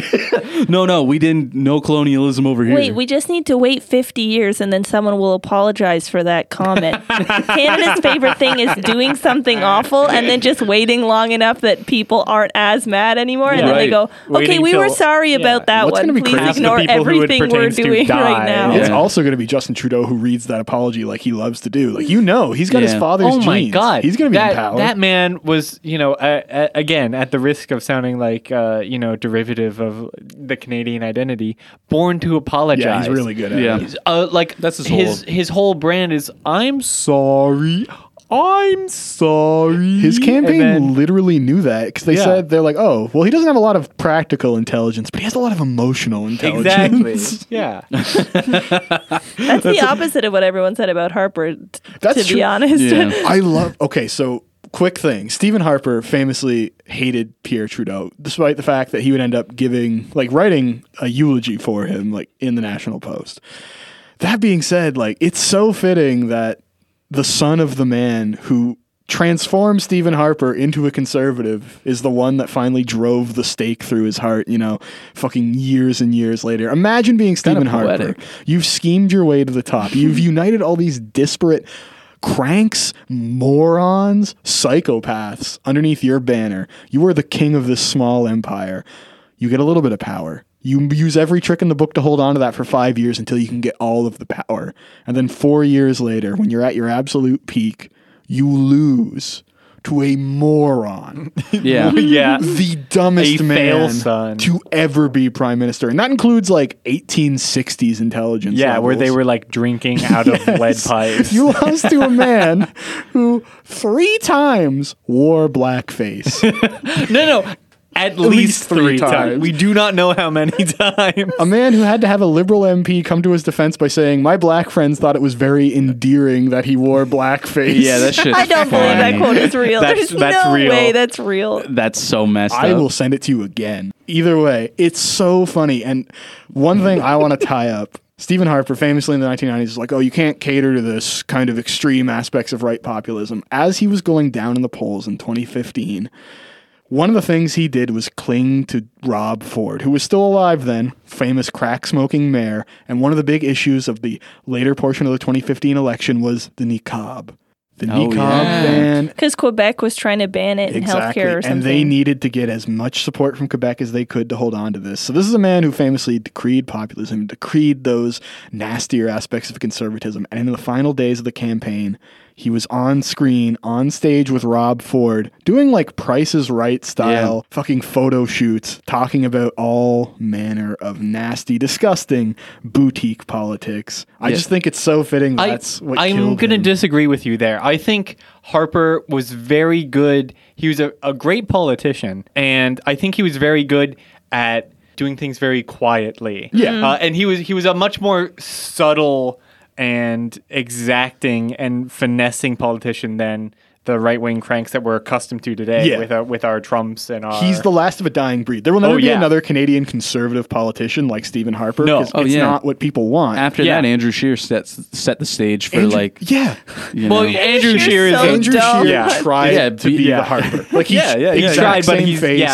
no, we didn't. No colonialism over here. Wait, we just need to wait 50 years and then someone will apologize for that comment. Canada's favorite thing is doing something awful and then just waiting long enough that people aren't as mad anymore. Yeah. And then they go, okay, we were sorry about that one. Please ignore everything we're doing right now. Yeah. It's also going to be Justin Trudeau who reads that apology like he loves to do. Like, he's got his father's genes. Oh my God. He's going to be in power. That man was, again, at the risk of sounding like, derivative of the Canadian identity, born to apologize. Yeah, he's really good at it. He's, that's his whole brand is, I'm sorry. His campaign literally knew that because they said, they're like, oh, well, he doesn't have a lot of practical intelligence, but he has a lot of emotional intelligence. Exactly. Yeah. That's the opposite of what everyone said about Harper, that's to be honest. Yeah. Okay, so quick thing. Stephen Harper famously hated Pierre Trudeau, despite the fact that he would end up writing a eulogy for him, in the National Post. That being said, it's so fitting that the son of the man who transformed Stephen Harper into a conservative is the one that finally drove the stake through his heart, fucking years and years later. Imagine being Stephen Harper. You've schemed your way to the top. You've united all these disparate cranks, morons, psychopaths underneath your banner. You are the king of this small empire. You get a little bit of power. You use every trick in the book to hold on to that for 5 years until you can get all of the power. And then 4 years later, when you're at your absolute peak, you lose to a moron. Yeah. Yeah. The dumbest man to ever be prime minister. And that includes 1860s intelligence. Yeah, levels. Where they were drinking out of lead pipes. You lost to a man who 3 times wore blackface. No. At least 3 times. We do not know how many times. A man who had to have a liberal MP come to his defense by saying, my black friends thought it was very endearing that he wore blackface. Yeah, that shit's I don't believe that quote is real. There's no way that's real. That's so messed up. I will send it to you again. Either way, it's so funny. And one thing I want to tie up, Stephen Harper famously in the 1990s was like, oh, you can't cater to this kind of extreme aspects of right populism. As he was going down in the polls in 2015... one of the things he did was cling to Rob Ford, who was still alive then, famous crack-smoking mayor, and one of the big issues of the later portion of the 2015 election was the niqab. The niqab ban. Because Quebec was trying to ban it in healthcare or something. And they needed to get as much support from Quebec as they could to hold on to this. So this is a man who famously decreed populism, decreed those nastier aspects of conservatism. And in the final days of the campaign, he was on screen, on stage with Rob Ford, doing Price is Right style fucking photo shoots, talking about all manner of nasty, disgusting boutique politics. Yeah. I just think it's so fitting that's what killed him. I'm going to disagree with you there. I think Harper was very good. He was a great politician, and I think he was very good at doing things very quietly. Yeah. Mm-hmm. And he was a much more subtle and exacting and finessing politician than the right-wing cranks that we're accustomed to today with our Trumps and our... He's the last of a dying breed. There will never be another Canadian conservative politian like Stephen Harper because it's not what people want. After that, Andrew Scheer set the stage for Yeah. Well, Andrew Scheer is... Andrew Scheer tried to be the Harper.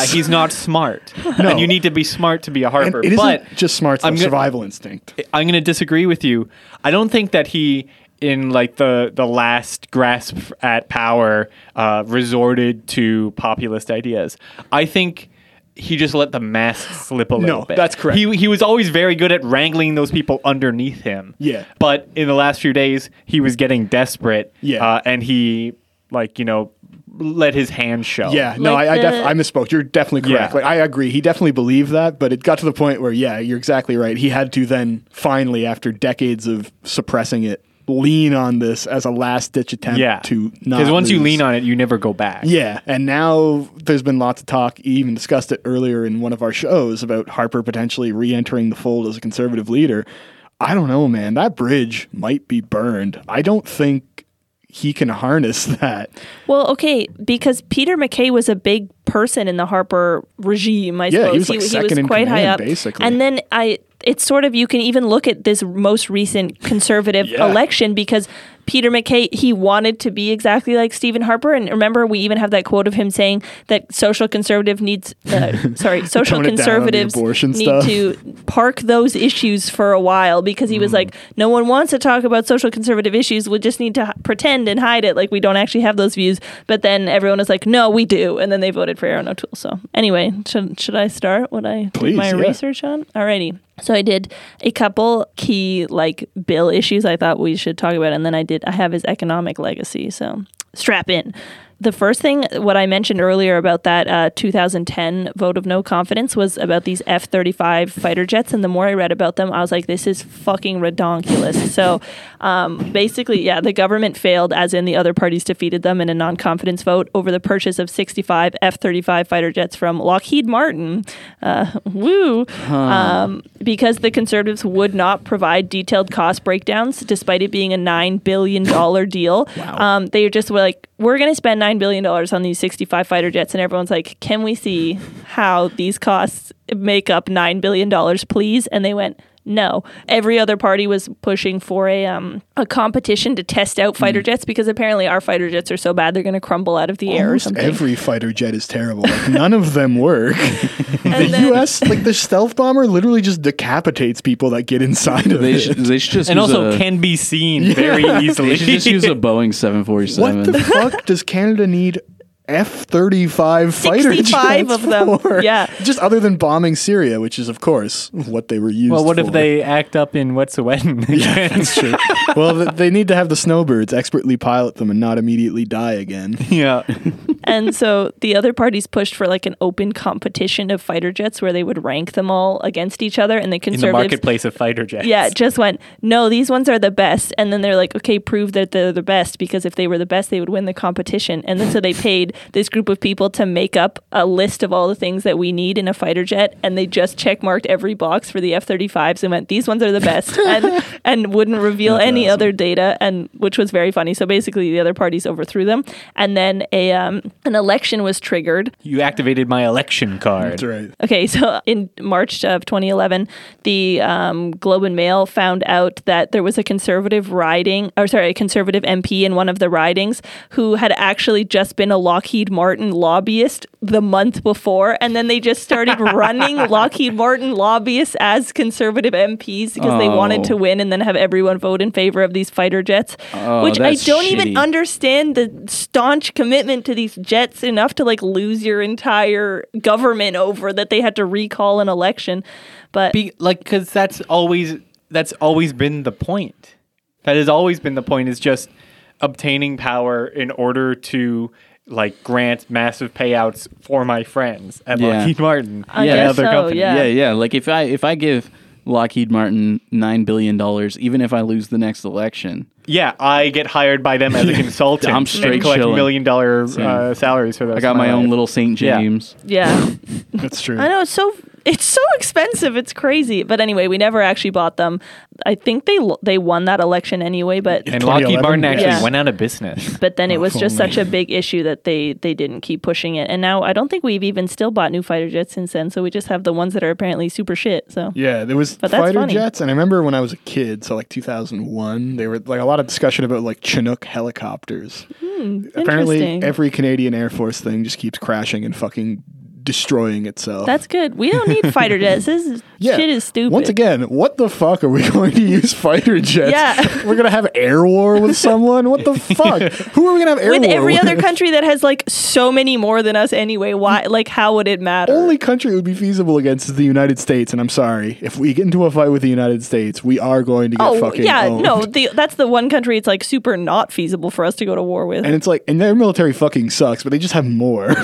He's not smart. No. And you need to be smart to be a Harper. And it isn't just smart, it's survival instinct. I'm going to disagree with you. I don't think that he... in the last grasp at power, resorted to populist ideas. I think he just let the mass slip a little bit. No, that's correct. He was always very good at wrangling those people underneath him. Yeah. But in the last few days, he was getting desperate. Yeah. And he, let his hand show. Yeah, no, I misspoke. You're definitely correct. Yeah. I agree. He definitely believed that, but it got to the point where, you're exactly right. He had to then finally, after decades of suppressing it, lean on this as a last-ditch attempt to not because once you lean on it, you never go back. Yeah, and now there's been lots of talk, even discussed it earlier in one of our shows, about Harper potentially re-entering the fold as a conservative leader. I don't know, man. That bridge might be burned. I don't think he can harness that. Well, okay, because Peter McKay was a big person in the Harper regime, I suppose. Yeah, he was in quite command, high up. Basically. And then it's sort of, you can even look at this most recent conservative election because Peter McKay, he wanted to be exactly like Stephen Harper. And remember, we even have that quote of him saying that social conservatives need to park those issues for a while, because he was like, no one wants to talk about social conservative issues. We just need to pretend and hide it like we don't actually have those views. But then everyone was like, no, we do. And then they voted for Aaron O'Toole. So anyway, should I start what I did my research on? Alrighty. So I did a couple key bill issues I thought we should talk about, and then I have his economic legacy. So strap in. The first thing, what I mentioned earlier about that 2010 vote of no confidence, was about these F-35 fighter jets. And the more I read about them, I was like, this is fucking redonkulous. So basically, yeah, the government failed, as in the other parties defeated them in a non-confidence vote over the purchase of 65 F-35 fighter jets from Lockheed Martin. Because the Conservatives would not provide detailed cost breakdowns, despite it being a $9 billion deal. Wow. They just were like, we're going to spend $9 billion on these 65 fighter jets. And everyone's like, can we see how these costs make up $9 billion, please? And they went, no. Every other party was pushing for a competition to test out fighter jets, because apparently our fighter jets are so bad they're going to crumble out of the air or something. Every fighter jet is terrible. None of them work. U.S., the stealth bomber literally just decapitates people that get inside of it. Can be seen very easily. They should just use a Boeing 747. What the fuck does Canada need F-35 fighter jets? 65 of them. Yeah. Just other than bombing Syria, which is, of course, what they were used for. Well, what if they act up in Wet'suwet'en? Yeah, that's true. Well, they need to have the snowbirds expertly pilot them and not immediately die again. Yeah. And so the other parties pushed for an open competition of fighter jets where they would rank them all against each other. And the Conservatives, in the marketplace of fighter jets, yeah, just went, no, these ones are the best. And then they're like, okay, prove that they're the best, because if they were the best, they would win the competition. And then so they paid this group of people to make up a list of all the things that we need in a fighter jet, and they just checkmarked every box for the F-35s and went, these ones are the best, and wouldn't reveal any other data, and which was very funny. So basically the other parties overthrew them, and then an election was triggered. You activated my election card. That's right. Okay, so in March of 2011, the Globe and Mail found out that there was a Conservative MP in one of the ridings who had actually just been a Lockheed Martin lobbyist the month before, and then they just started running Lockheed Martin lobbyists as Conservative MPs because they wanted to win and then have everyone vote in favor of these fighter jets, which I don't even understand the staunch commitment to these jets enough to lose your entire government over that they had to recall an election. But because that's always been the point. That has always been the point, is just obtaining power in order to grant massive payouts for my friends at Lockheed Martin. Company. Yeah. Yeah. If I give Lockheed Martin $9 billion, even if I lose the next election, yeah, I get hired by them as a consultant. I'm straight collect chilling. $1 million salaries for those. I got my own little St. James. Yeah. That's true. I know, it's so expensive. It's crazy. But anyway, we never actually bought them. I think they won that election anyway. And Lockheed Martin actually went out of business. But then it was just such a big issue that they didn't keep pushing it. And now I don't think we've even still bought new fighter jets since then. So we just have the ones that are apparently super shit. So yeah, there was fighter jets. And I remember when I was a kid, so 2001, there were a lot of discussion about Chinook helicopters. Apparently every Canadian Air Force thing just keeps crashing and fucking destroying itself. That's good. We don't need fighter jets. This shit is stupid. Once again, what the fuck are we going to use fighter jets? Yeah. We're going to have air war with someone? What the fuck? Who are we going to have air war with? Every other country that has so many more than us anyway. Why? How would it matter? Only country it would be feasible against is the United States, and I'm sorry. If we get into a fight with the United States, we are going to get fucking owned. That's the one country it's super not feasible for us to go to war with. And it's and their military fucking sucks, but they just have more.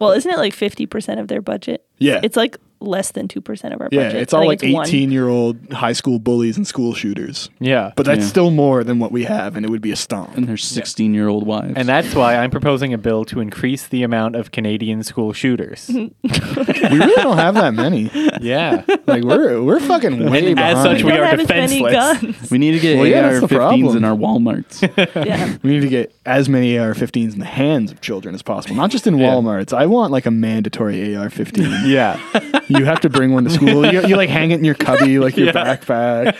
Well, isn't it 50% of their budget? Yeah. It's less than 2% of our budget. Yeah, it's all 18-year-old high school bullies and school shooters. Yeah. But that's still more than what we have, and it would be a stomp. And their 16-year-old wives. And that's why I'm proposing a bill to increase the amount of Canadian school shooters. We really don't have that many. Yeah. We're fucking way behind. As such, we are defenseless. We need to get AR-15s in our Walmarts. Yeah. We need to get as many AR-15s in the hands of children as possible. Not just in Walmarts. I want a mandatory AR-15. Yeah. You have to bring one to school. You like hang it in your cubby, like your backpack.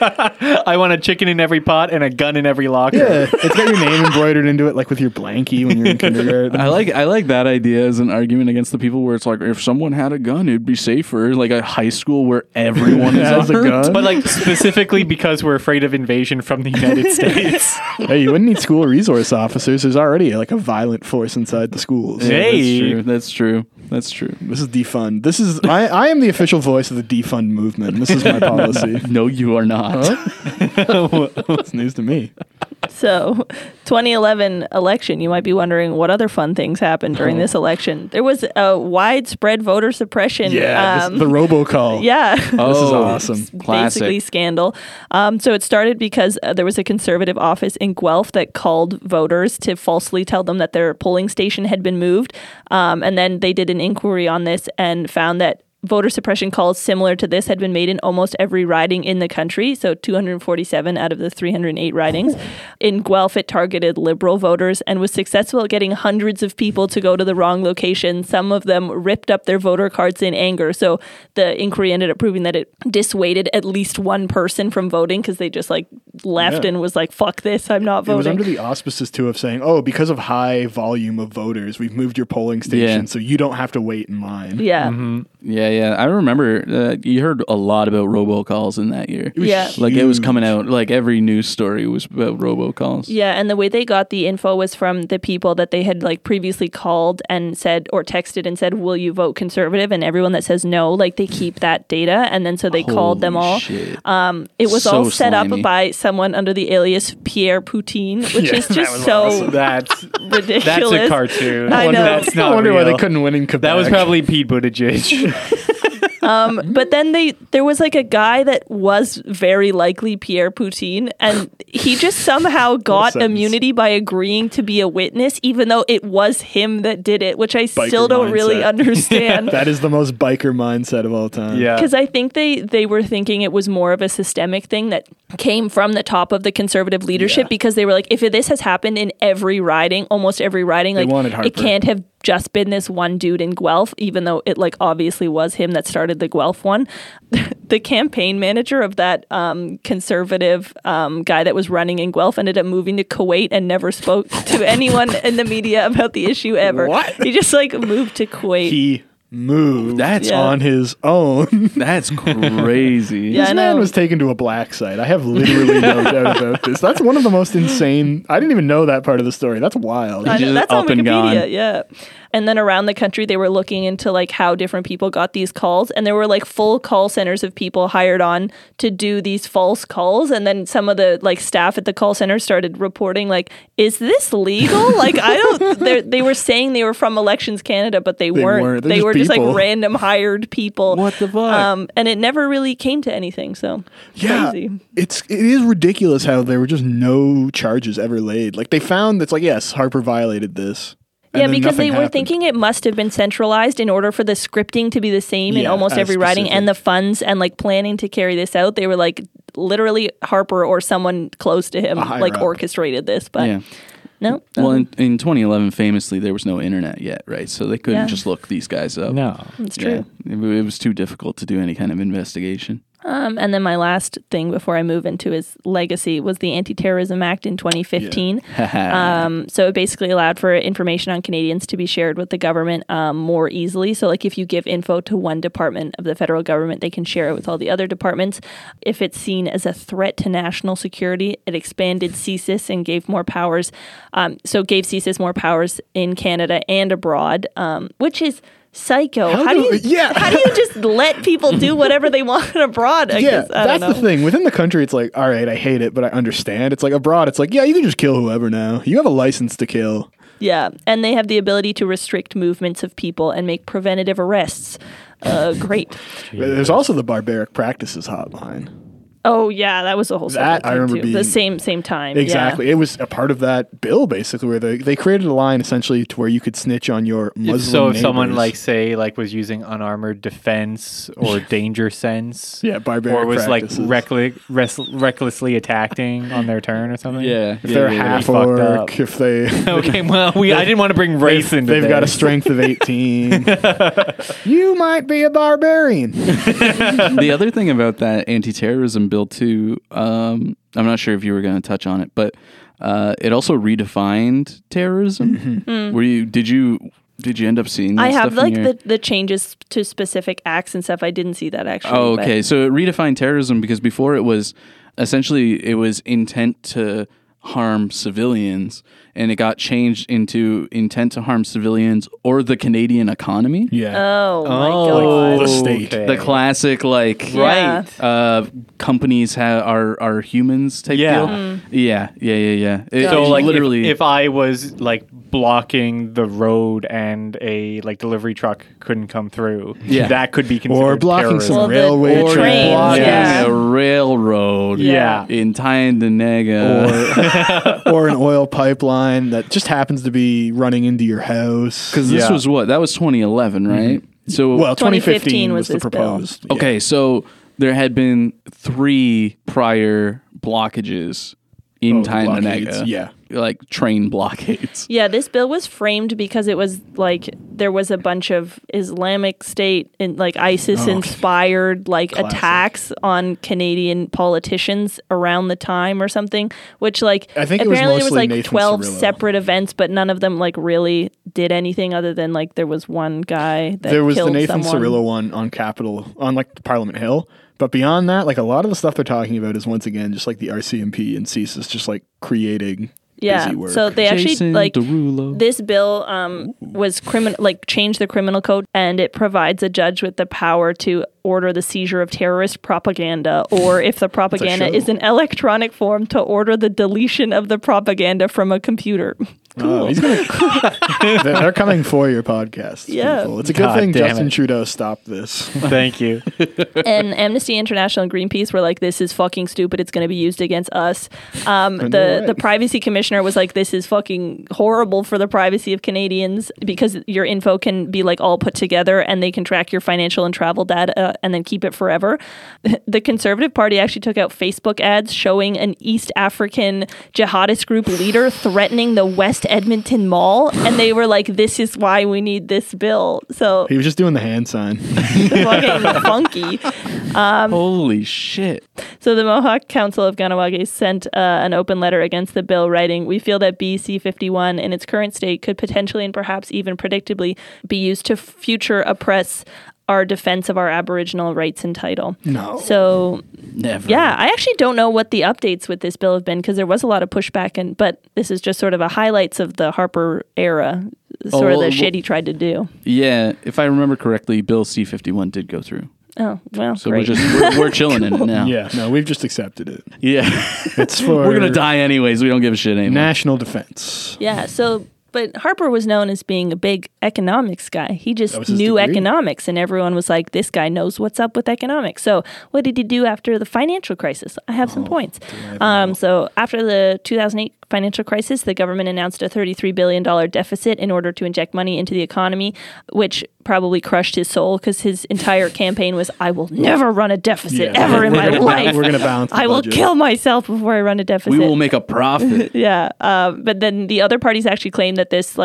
I want a chicken in every pot and a gun in every locker. Yeah, it's got your name embroidered into it, like with your blankie when you're in kindergarten. I like that idea as an argument against the people where it's like, if someone had a gun, it'd be safer. Like a high school where everyone has a gun, but like specifically because we're afraid of invasion from the United States. Hey, you wouldn't need school resource officers. There's already like a violent force inside the schools. Hey, yeah, that's true. This is defund. This is I am the official voice of the defund movement. This is my policy. No, you are not. Huh? It's news to me. So, 2011 election, you might be wondering what other fun things happened during this election. There was a widespread voter suppression. Yeah, the robocall. Yeah. Oh, this is awesome. It's classic. Basically scandal. So it started because there was a conservative office in Guelph that called voters to falsely tell them that their polling station had been moved. And then they did an inquiry on this and found that voter suppression calls similar to this had been made in almost every riding in the country, so 247 out of the 308 ridings. In Guelph, it targeted Liberal voters and was successful at getting hundreds of people to go to the wrong location. Some of them ripped up their voter cards in anger, so the inquiry ended up proving that it dissuaded at least one person from voting because they just like left and was like, fuck this, I'm not voting. It was under the auspices, too, of saying, oh, because of high volume of voters, we've moved your polling station, so you don't have to wait in line. Yeah. Mm-hmm. Yeah. I remember you heard a lot about robocalls in that year. It was huge. Like it was coming out, like every news story was about robocalls. Yeah. And the way they got the info was from the people that they had like previously called and said, or texted and said, will you vote Conservative? And everyone that says no, like they keep that data. And then so they called them all. Shit. It was so all set slimy. Up by someone under the alias Pierre Poutine, which is just so awesome. That's ridiculous. That's a cartoon. I know. That's not I wonder real. Why they couldn't win in Quebec. That was probably Pete Buttigieg. But then there was like a guy that was very likely Pierre Poutine, and he just somehow got immunity by agreeing to be a witness, even though it was him that did it, which I still don't really understand. That is the most biker mindset of all time. Yeah, because I think they were thinking it was more of a systemic thing that came from the top of the Conservative leadership because they were like, if this has happened in every riding, almost every riding, like it can't have just been this one dude in Guelph, even though it like obviously was him that started the Guelph one. The campaign manager of that Conservative guy that was running in Guelph ended up moving to Kuwait and never spoke to anyone in the media about the issue ever. What? He just like moved to Kuwait. He moved. That's on his own. That's crazy. This man was taken to a black site. I have literally no doubt about this. That's one of the most insane. I didn't even know that part of the story. That's wild. That's up on Wikipedia. And gone. Yeah. And then around the country, they were looking into like how different people got these calls. And there were like full call centers of people hired on to do these false calls. And then some of the like staff at the call center started reporting like, is this legal? Like, I don't, they were saying they were from Elections Canada, but they weren't. They were just like random hired people. What the fuck? And it never really came to anything. So crazy. It is ridiculous how there were just no charges ever laid. Like they found that's like, yes, Harper violated this. Yeah, because they were thinking it must have been centralized in order for the scripting to be the same in almost every riding and the funds and like planning to carry this out. They were like literally Harper or someone close to him like orchestrated this. But no. Well, in 2011, famously, there was no internet yet, right? So they couldn't just look these guys up. No, that's true. Yeah. It was too difficult to do any kind of investigation. And then my last thing before I move into his legacy was the Anti-Terrorism Act in 2015. Yeah. So it basically allowed for information on Canadians to be shared with the government more easily. So like if you give info to one department of the federal government, they can share it with all the other departments. If it's seen as a threat to national security, it expanded CSIS and gave more powers. So gave CSIS more powers in Canada and abroad, which is... psycho. How do you just let people do whatever they want abroad? I guess. I don't know. The thing. Within the country, it's like, all right, I hate it, but I understand. It's like abroad, it's like, yeah, you can just kill whoever now. You have a license to kill. Yeah, and they have the ability to restrict movements of people and make preventative arrests. Great. There's also the barbaric practices hotline. Oh yeah, that was the whole that I remember too. Being the same time. Exactly, yeah. It was a part of that bill basically, where they created a line essentially to where you could snitch on your Muslim. So if someone like was using unarmored defense or danger sense, barbaric, or was practices. recklessly attacking on their turn or something. Yeah, if they're half orc, if they okay, well, I didn't want to bring race into. They've got a strength of 18. You might be a barbarian. The other thing about that anti-terrorism bill. Too, I'm not sure if you were going to touch on it, but it also redefined terrorism. Mm-hmm. Mm. Did you end up seeing that? I have stuff like the changes to specific acts and stuff. I didn't see that actually. Oh, okay. But. So it redefined terrorism because before it was essentially intent to harm civilians, and it got changed into intent to harm civilians or the Canadian economy. Yeah. Oh my god. Like the state. Okay. The classic companies are humans type deal. Mm. Yeah. So like literally if I was like blocking the road and a like delivery truck couldn't come through, that could be considered or blocking terrorism. Some railway or trains. Blocking a railroad. Yeah. In Tyendinaga or an oil pipeline that just happens to be running into your house. Because this was what? That was 2011, right? Mm-hmm. So 2015 was the proposed. Yeah. Okay, so there had been 3 prior blockages in Tyendinaga. Yeah. Like train blockades. Yeah, this bill was framed because it was like there was a bunch of Islamic State and like ISIS inspired attacks on Canadian politicians around the time or something, which like I think apparently it was like Nathan 12 Cirillo. Separate events, but none of them like really did anything other than like there was one guy that there was killed the Nathan someone. Cirillo one on Capitol on like Parliament Hill. But beyond that, like a lot of the stuff they're talking about is once again just like the RCMP and CSIS just like creating. Yeah, so they actually, like, this bill was changed the criminal code, and it provides a judge with the power to order the seizure of terrorist propaganda, or if the propaganda is in electronic form, to order the deletion of the propaganda from a computer. Cool. They're coming for your podcast. Yeah. People. It's a good thing Justin Trudeau stopped this. Thank you. And Amnesty International and Greenpeace were like, this is fucking stupid. It's going to be used against us. The Privacy Commissioner was like, this is fucking horrible for the privacy of Canadians because your info can be like all put together and they can track your financial and travel data and then keep it forever. The Conservative Party actually took out Facebook ads showing an East African jihadist group leader threatening the West Edmonton Mall, and they were like, this is why we need this bill. So he was just doing the hand sign. Fucking funky. Holy shit. So the Mohawk Council of Ganawage sent an open letter against the bill, writing, we feel that BC-51 in its current state could potentially and perhaps even predictably be used to future oppress our defense of our Aboriginal rights and title. No. So, never. Yeah, I actually don't know what the updates with this bill have been because there was a lot of pushback, but this is just sort of a highlights of the Harper era, sort of the shit he tried to do. Yeah, if I remember correctly, Bill C-51 did go through. Oh, well, so great. We're chilling cool. in it now. Yeah, no, we've just accepted it. Yeah. We're going to die anyways. We don't give a shit anymore. National defense. Yeah, so... But Harper was known as being a big economics guy. He just knew economics, and everyone was like, this guy knows what's up with economics. So what did he do after the financial crisis? I have some points. So after the 2008 financial crisis, the government announced a $33 billion deficit in order to inject money into the economy, which probably crushed his soul because his entire campaign was, I will never run a deficit ever in my life. We're going to balance the budget. I will kill myself before I run a deficit. We will make a profit. Yeah. But then the other parties actually claimed that this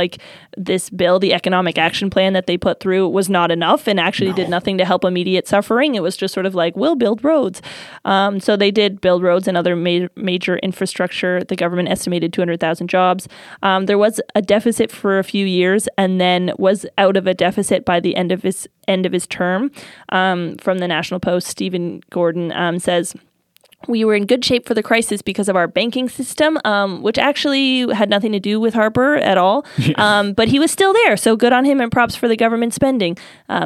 bill, the economic action plan that they put through, was not enough and actually did nothing to help immediate suffering. It was just sort of like, we'll build roads. So they did build roads and other major infrastructure. The government estimated 200,000 jobs. There was a deficit for a few years and then was out of a deficit by the end of his term. From the National Post, Stephen Gordon says... We were in good shape for the crisis because of our banking system, which actually had nothing to do with Harper at all. But he was still there, so good on him and props for the government spending,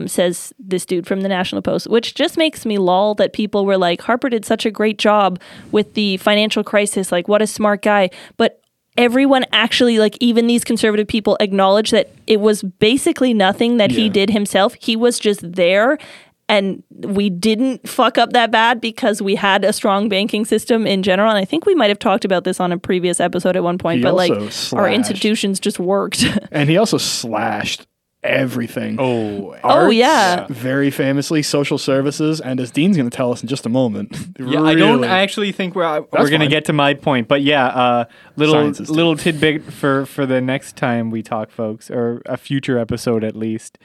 says this dude from the National Post, which just makes me lol that people were like, Harper did such a great job with the financial crisis, like what a smart guy. But everyone actually, like even these conservative people, acknowledge that it was basically nothing that he did himself. He was just there And we didn't fuck up that bad because we had a strong banking system in general. And I think we might have talked about this on a previous episode at one point, but like our institutions just worked. And he also slashed everything. Arts, yeah. Very famously, social services, and as Dean's going to tell us in just a moment. I don't actually think we're going to get to my point, but little tidbit for the next time we talk, folks, or a future episode at least.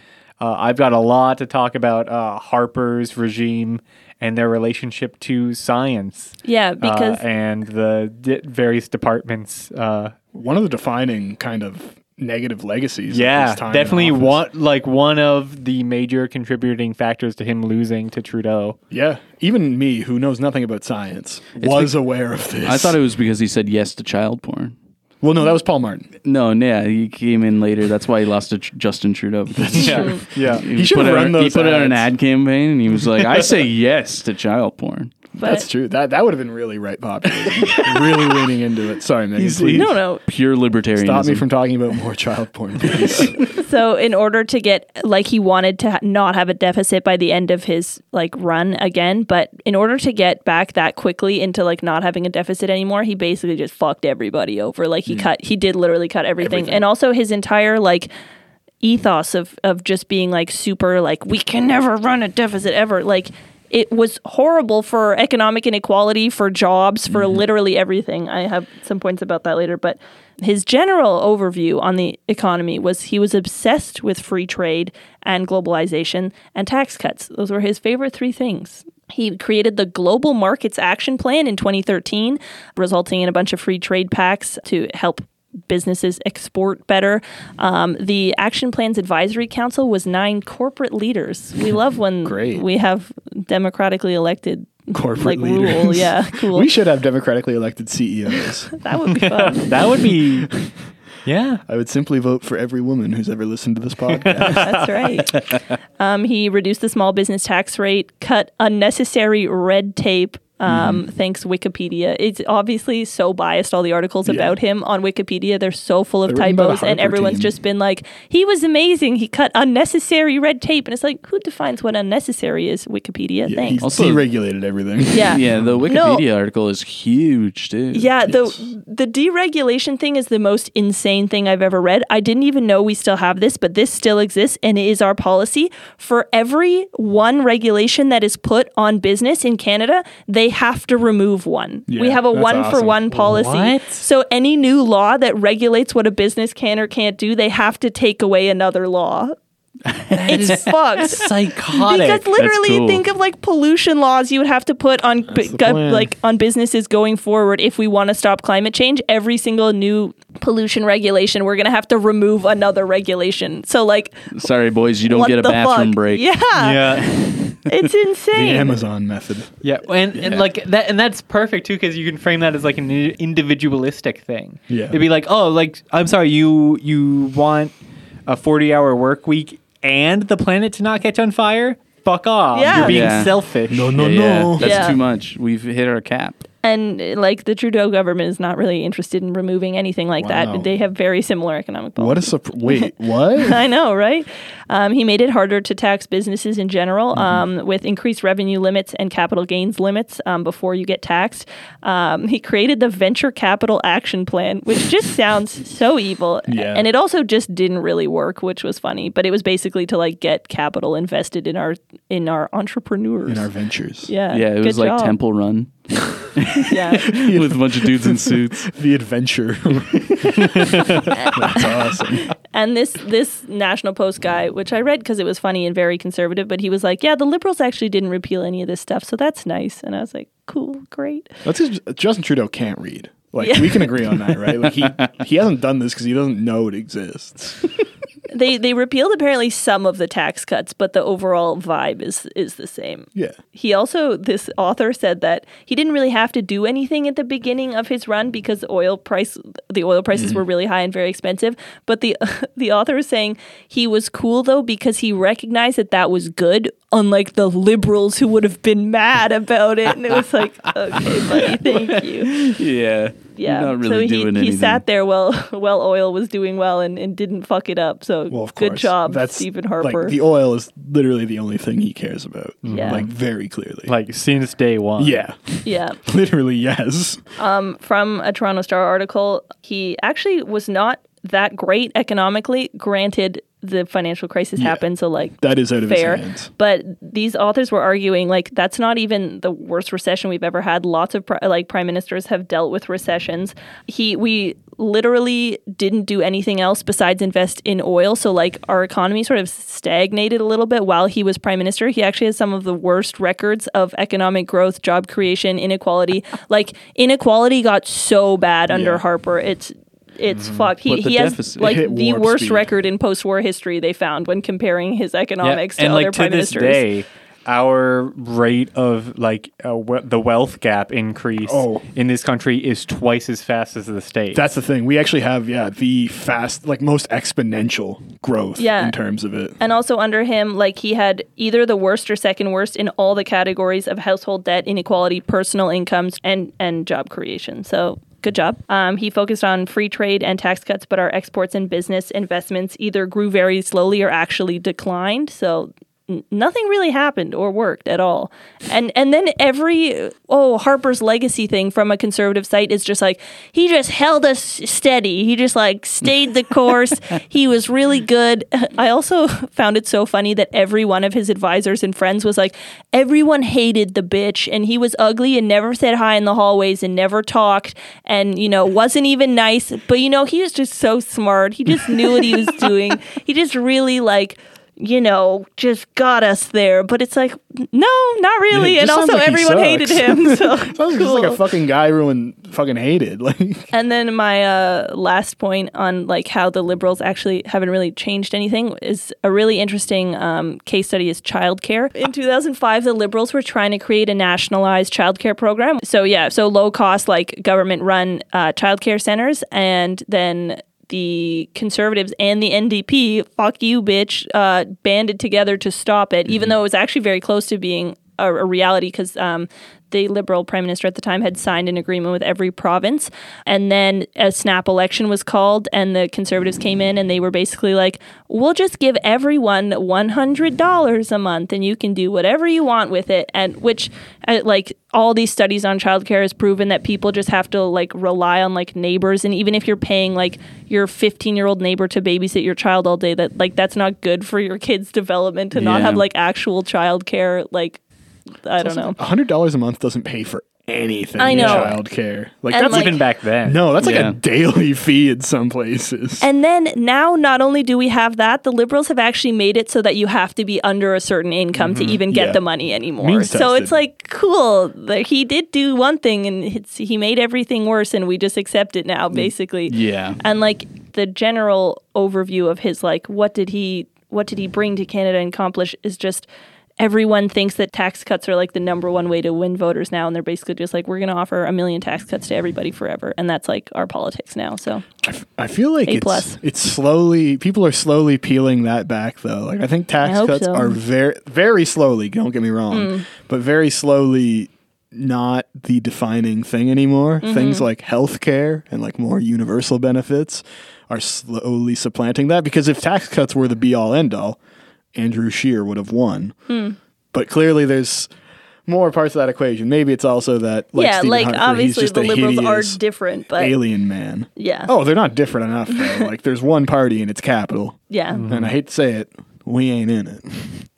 I've got a lot to talk about Harper's regime and their relationship to science. Yeah, because and the various departments. One of the defining kind of negative legacies. Yeah, definitely one of the major contributing factors to him losing to Trudeau. Yeah, even me, who knows nothing about science, was aware of this. I thought it was because he said yes to child porn. Well, no, that was Paul Martin. No, yeah, he came in later. That's why he lost to Justin Trudeau. Yeah. He should have run those ads. He put out an ad campaign, and he was like, I say yes to child porn. But that's true. That would have been really right popular. Really leaning into it. Sorry, Megan. No. Pure libertarianism. Stop me from talking about more child porn, please. So in order to get, like, he wanted to not have a deficit by the end of his, like, run again. But in order to get back that quickly into, like, not having a deficit anymore, he basically just fucked everybody over. Like, he did literally cut everything. And also his entire, like, ethos of just being, like, super, like, we can never run a deficit ever. Like, it was horrible for economic inequality, for jobs, for literally everything. I have some points about that later. But his general overview on the economy was he was obsessed with free trade and globalization and tax cuts. Those were his favorite three things. He created the Global Markets Action Plan in 2013, resulting in a bunch of free trade pacts to help businesses export better. The Action Plan's Advisory Council was 9 corporate leaders. We love when we have democratically elected corporate leaders. Rule. Yeah, cool. We should have democratically elected CEOs. That would be fun. That would be... Yeah. I would simply vote for every woman who's ever listened to this podcast. That's right. He reduced the small business tax rate, cut unnecessary red tape, thanks Wikipedia. It's obviously so biased, all the articles about him on Wikipedia. They're so full of typos, and everyone's just been like, he was amazing. He cut unnecessary red tape. And it's like, who defines what unnecessary is? Wikipedia. Yeah, thanks. Also deregulated everything. Yeah. Yeah. The Wikipedia article is huge, too. Yeah. The deregulation thing is the most insane thing I've ever read. I didn't even know we still have this, but this still exists, and it is our policy. For every one regulation that is put on business in Canada, they have to remove one. Yeah, we have a one-for-one policy. What? So any new law that regulates what a business can or can't do, they have to take away another law. It's fucked. Psychotic. Because literally, think of like pollution laws you would have to put on on businesses going forward. If we want to stop climate change, every single new pollution regulation, we're gonna have to remove another regulation. So like, sorry boys, you don't get a bathroom break. Yeah. Yeah. It's insane. The Amazon method. Yeah, and like that, and that's perfect too, because you can frame that as like an individualistic thing. Yeah, it'd be like, oh, like I'm sorry, you want a 40-hour work week and the planet to not catch on fire? Fuck off! Yeah. You're being selfish. No. That's too much. We've hit our cap. And like the Trudeau government is not really interested in removing anything like that. They have very similar economic policies. What a wait, what? I know, right? He made it harder to tax businesses in general with increased revenue limits and capital gains limits before you get taxed. He created the Venture Capital Action Plan, which just sounds so evil. Yeah. And it also just didn't really work, which was funny. But it was basically to like get capital invested in our entrepreneurs. In our ventures. Yeah. Yeah, it was like Temple Run. Yeah, with a bunch of dudes in suits. The adventure. That's awesome. And this National Post guy, which I read because it was funny and very conservative, but he was like, yeah, the Liberals actually didn't repeal any of this stuff, so that's nice. And I was like, cool, great. That's Justin Trudeau can't read. Like, we can agree on that, right? Like, he hasn't done this because he doesn't know it exists. They repealed apparently some of the tax cuts, but the overall vibe is the same. Yeah. He also, this author said that he didn't really have to do anything at the beginning of his run because the oil prices were really high and very expensive. But the author is saying he was cool though because he recognized that was good, unlike the Liberals who would have been mad about it. And it was like, okay, buddy, thank you. Yeah. yeah. Not really so doing he sat there while oil was doing well and didn't fuck it up. So good job, Stephen Harper. Like, the oil is literally the only thing he cares about. Yeah. Like, very clearly. Like, since day one. Yeah. Yeah. Literally, yes. From a Toronto Star article, he actually was not that great economically. Granted, the financial crisis happened, so like that is out of fair. His hands. But these authors were arguing like that's not even the worst recession we've ever had. Lots of prime ministers have dealt with recessions. We literally didn't do anything else besides invest in oil. So like our economy sort of stagnated a little bit while he was prime minister. He actually has some of the worst records of economic growth, job creation, inequality. Like inequality got so bad under Harper. It's fucked. He has like the worst record in post-war history they found when comparing his economics to other prime ministers. And to this day, our rate of like the wealth gap increase in this country is twice as fast as the States. That's the thing. We actually have the fast, like most exponential growth in terms of it. And also under him, like he had either the worst or second worst in all the categories of household debt, inequality, personal incomes, and job creation. So... good job. He focused on free trade and tax cuts, but our exports and business investments either grew very slowly or actually declined. So nothing really happened or worked at all. And then every, Harper's legacy thing from a conservative site is just like, he just held us steady. He just like stayed the course. He was really good. I also found it so funny that every one of his advisors and friends was like, everyone hated the bitch and he was ugly and never said hi in the hallways and never talked and, wasn't even nice. But, he was just so smart. He just knew what he was doing. He just really like... just got us there. But it's like, no, not really. And also like everyone hated him. So sounds cool. Just like a fucking guy everyone fucking hated. Like. And then my last point on like how the Liberals actually haven't really changed anything is a really interesting case study is childcare. In 2005, the Liberals were trying to create a nationalized childcare program. So low cost, like government run childcare centers. And then the Conservatives and the NDP, fuck you, bitch, banded together to stop it, even though it was actually very close to being a reality because the Liberal Prime Minister at the time had signed an agreement with every province. And then a snap election was called and the Conservatives came in and they were basically like, we'll just give everyone $100 a month and you can do whatever you want with it. And which like... all these studies on childcare has proven that people just have to like rely on like neighbors. And even if you're paying like your 15-year-old neighbor to babysit your child all day, that like that's not good for your kid's development to not have like actual childcare. Like, I don't know. $100 a month doesn't pay for anything in childcare. Like, and that's like, even back then. No, that's like a daily fee in some places. And then now not only do we have that, the Liberals have actually made it so that you have to be under a certain income to even get the money anymore. So it's like, cool. He did do one thing and he made everything worse and we just accept it now, basically. Yeah. And like the general overview of his like, what did he bring to Canada and accomplish is just... everyone thinks that tax cuts are like the number one way to win voters now, and they're basically just like, we're going to offer 1 million tax cuts to everybody forever, and that's like our politics now. So I feel like it's slowly, people are slowly peeling that back though. Like I think tax cuts are very, very slowly, don't get me wrong, but very slowly not the defining thing anymore. Things like healthcare and like more universal benefits are slowly supplanting that, because if tax cuts were the be all end all, Andrew Scheer would have won. But clearly there's more parts of that equation. Maybe it's also that like Stephen Harper, obviously the Liberals are different, but alien man. Yeah. Oh, they're not different enough though. Like there's one party in its capital. Yeah. And I hate to say it, we ain't in it.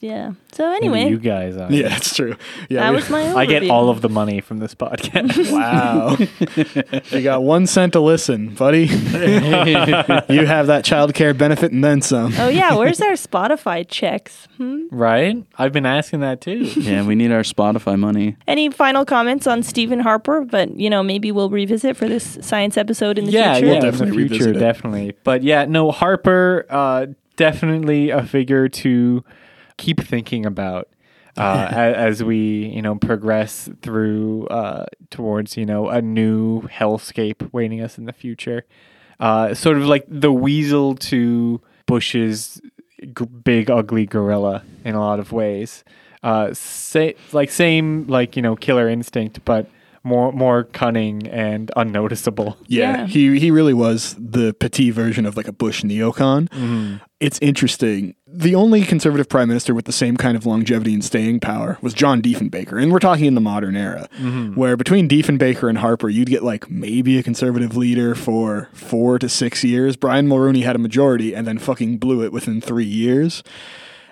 Yeah. So anyway. Maybe you guys are. Yeah, it's true. Yeah, that was my overview. I get all of the money from this podcast. Wow. You got 1 cent to listen, buddy. You have that childcare benefit and then some. Oh, yeah. Where's our Spotify checks? Right? I've been asking that too. Yeah, we need our Spotify money. Any final comments on Stephen Harper? But, maybe we'll revisit for this science episode in the future. Yeah, we'll definitely revisit it. Definitely. But yeah, no, Harper... definitely a figure to keep thinking about as we, progress through towards, a new hellscape waiting us in the future. Sort of like the weasel to Bush's big, ugly gorilla in a lot of ways. Same killer instinct, but more cunning and unnoticeable. Yeah. He really was the petite version of like a Bush neocon. Mm. It's interesting. The only Conservative prime minister with the same kind of longevity and staying power was John Diefenbaker. And we're talking in the modern era, mm-hmm. where between Diefenbaker and Harper, you'd get like maybe a Conservative leader for 4 to 6 years. Brian Mulroney had a majority and then fucking blew it within 3 years.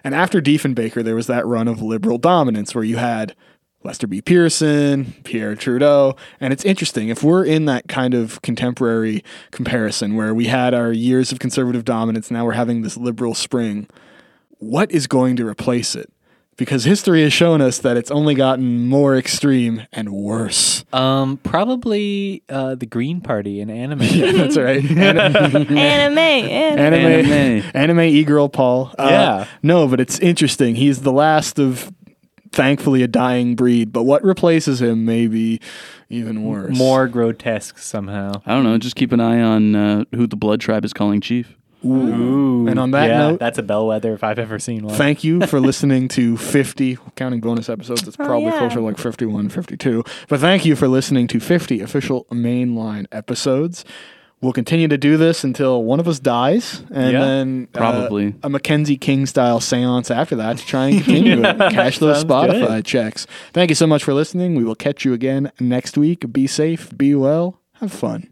And after Diefenbaker, there was that run of liberal dominance where you had Lester B. Pearson, Pierre Trudeau. And it's interesting, if we're in that kind of contemporary comparison where we had our years of Conservative dominance, now we're having this liberal spring, what is going to replace it? Because history has shown us that it's only gotten more extreme and worse. Probably the Green Party and anime. Yeah, that's right. Anime e-girl Paul. Yeah. No, but it's interesting. He's the last of, thankfully, a dying breed. But what replaces him may be even worse. More grotesque somehow. I don't know. Just keep an eye on who the Blood Tribe is calling chief. Ooh. And on that note, that's a bellwether if I've ever seen one. Thank you for listening to 50, counting bonus episodes, it's probably closer to like 51, 52. But thank you for listening to 50 official mainline episodes. We'll continue to do this until one of us dies, and then probably a Mackenzie King-style seance after that to try and continue it. Cash those Spotify checks. Thank you so much for listening. We will catch you again next week. Be safe, be well, have fun.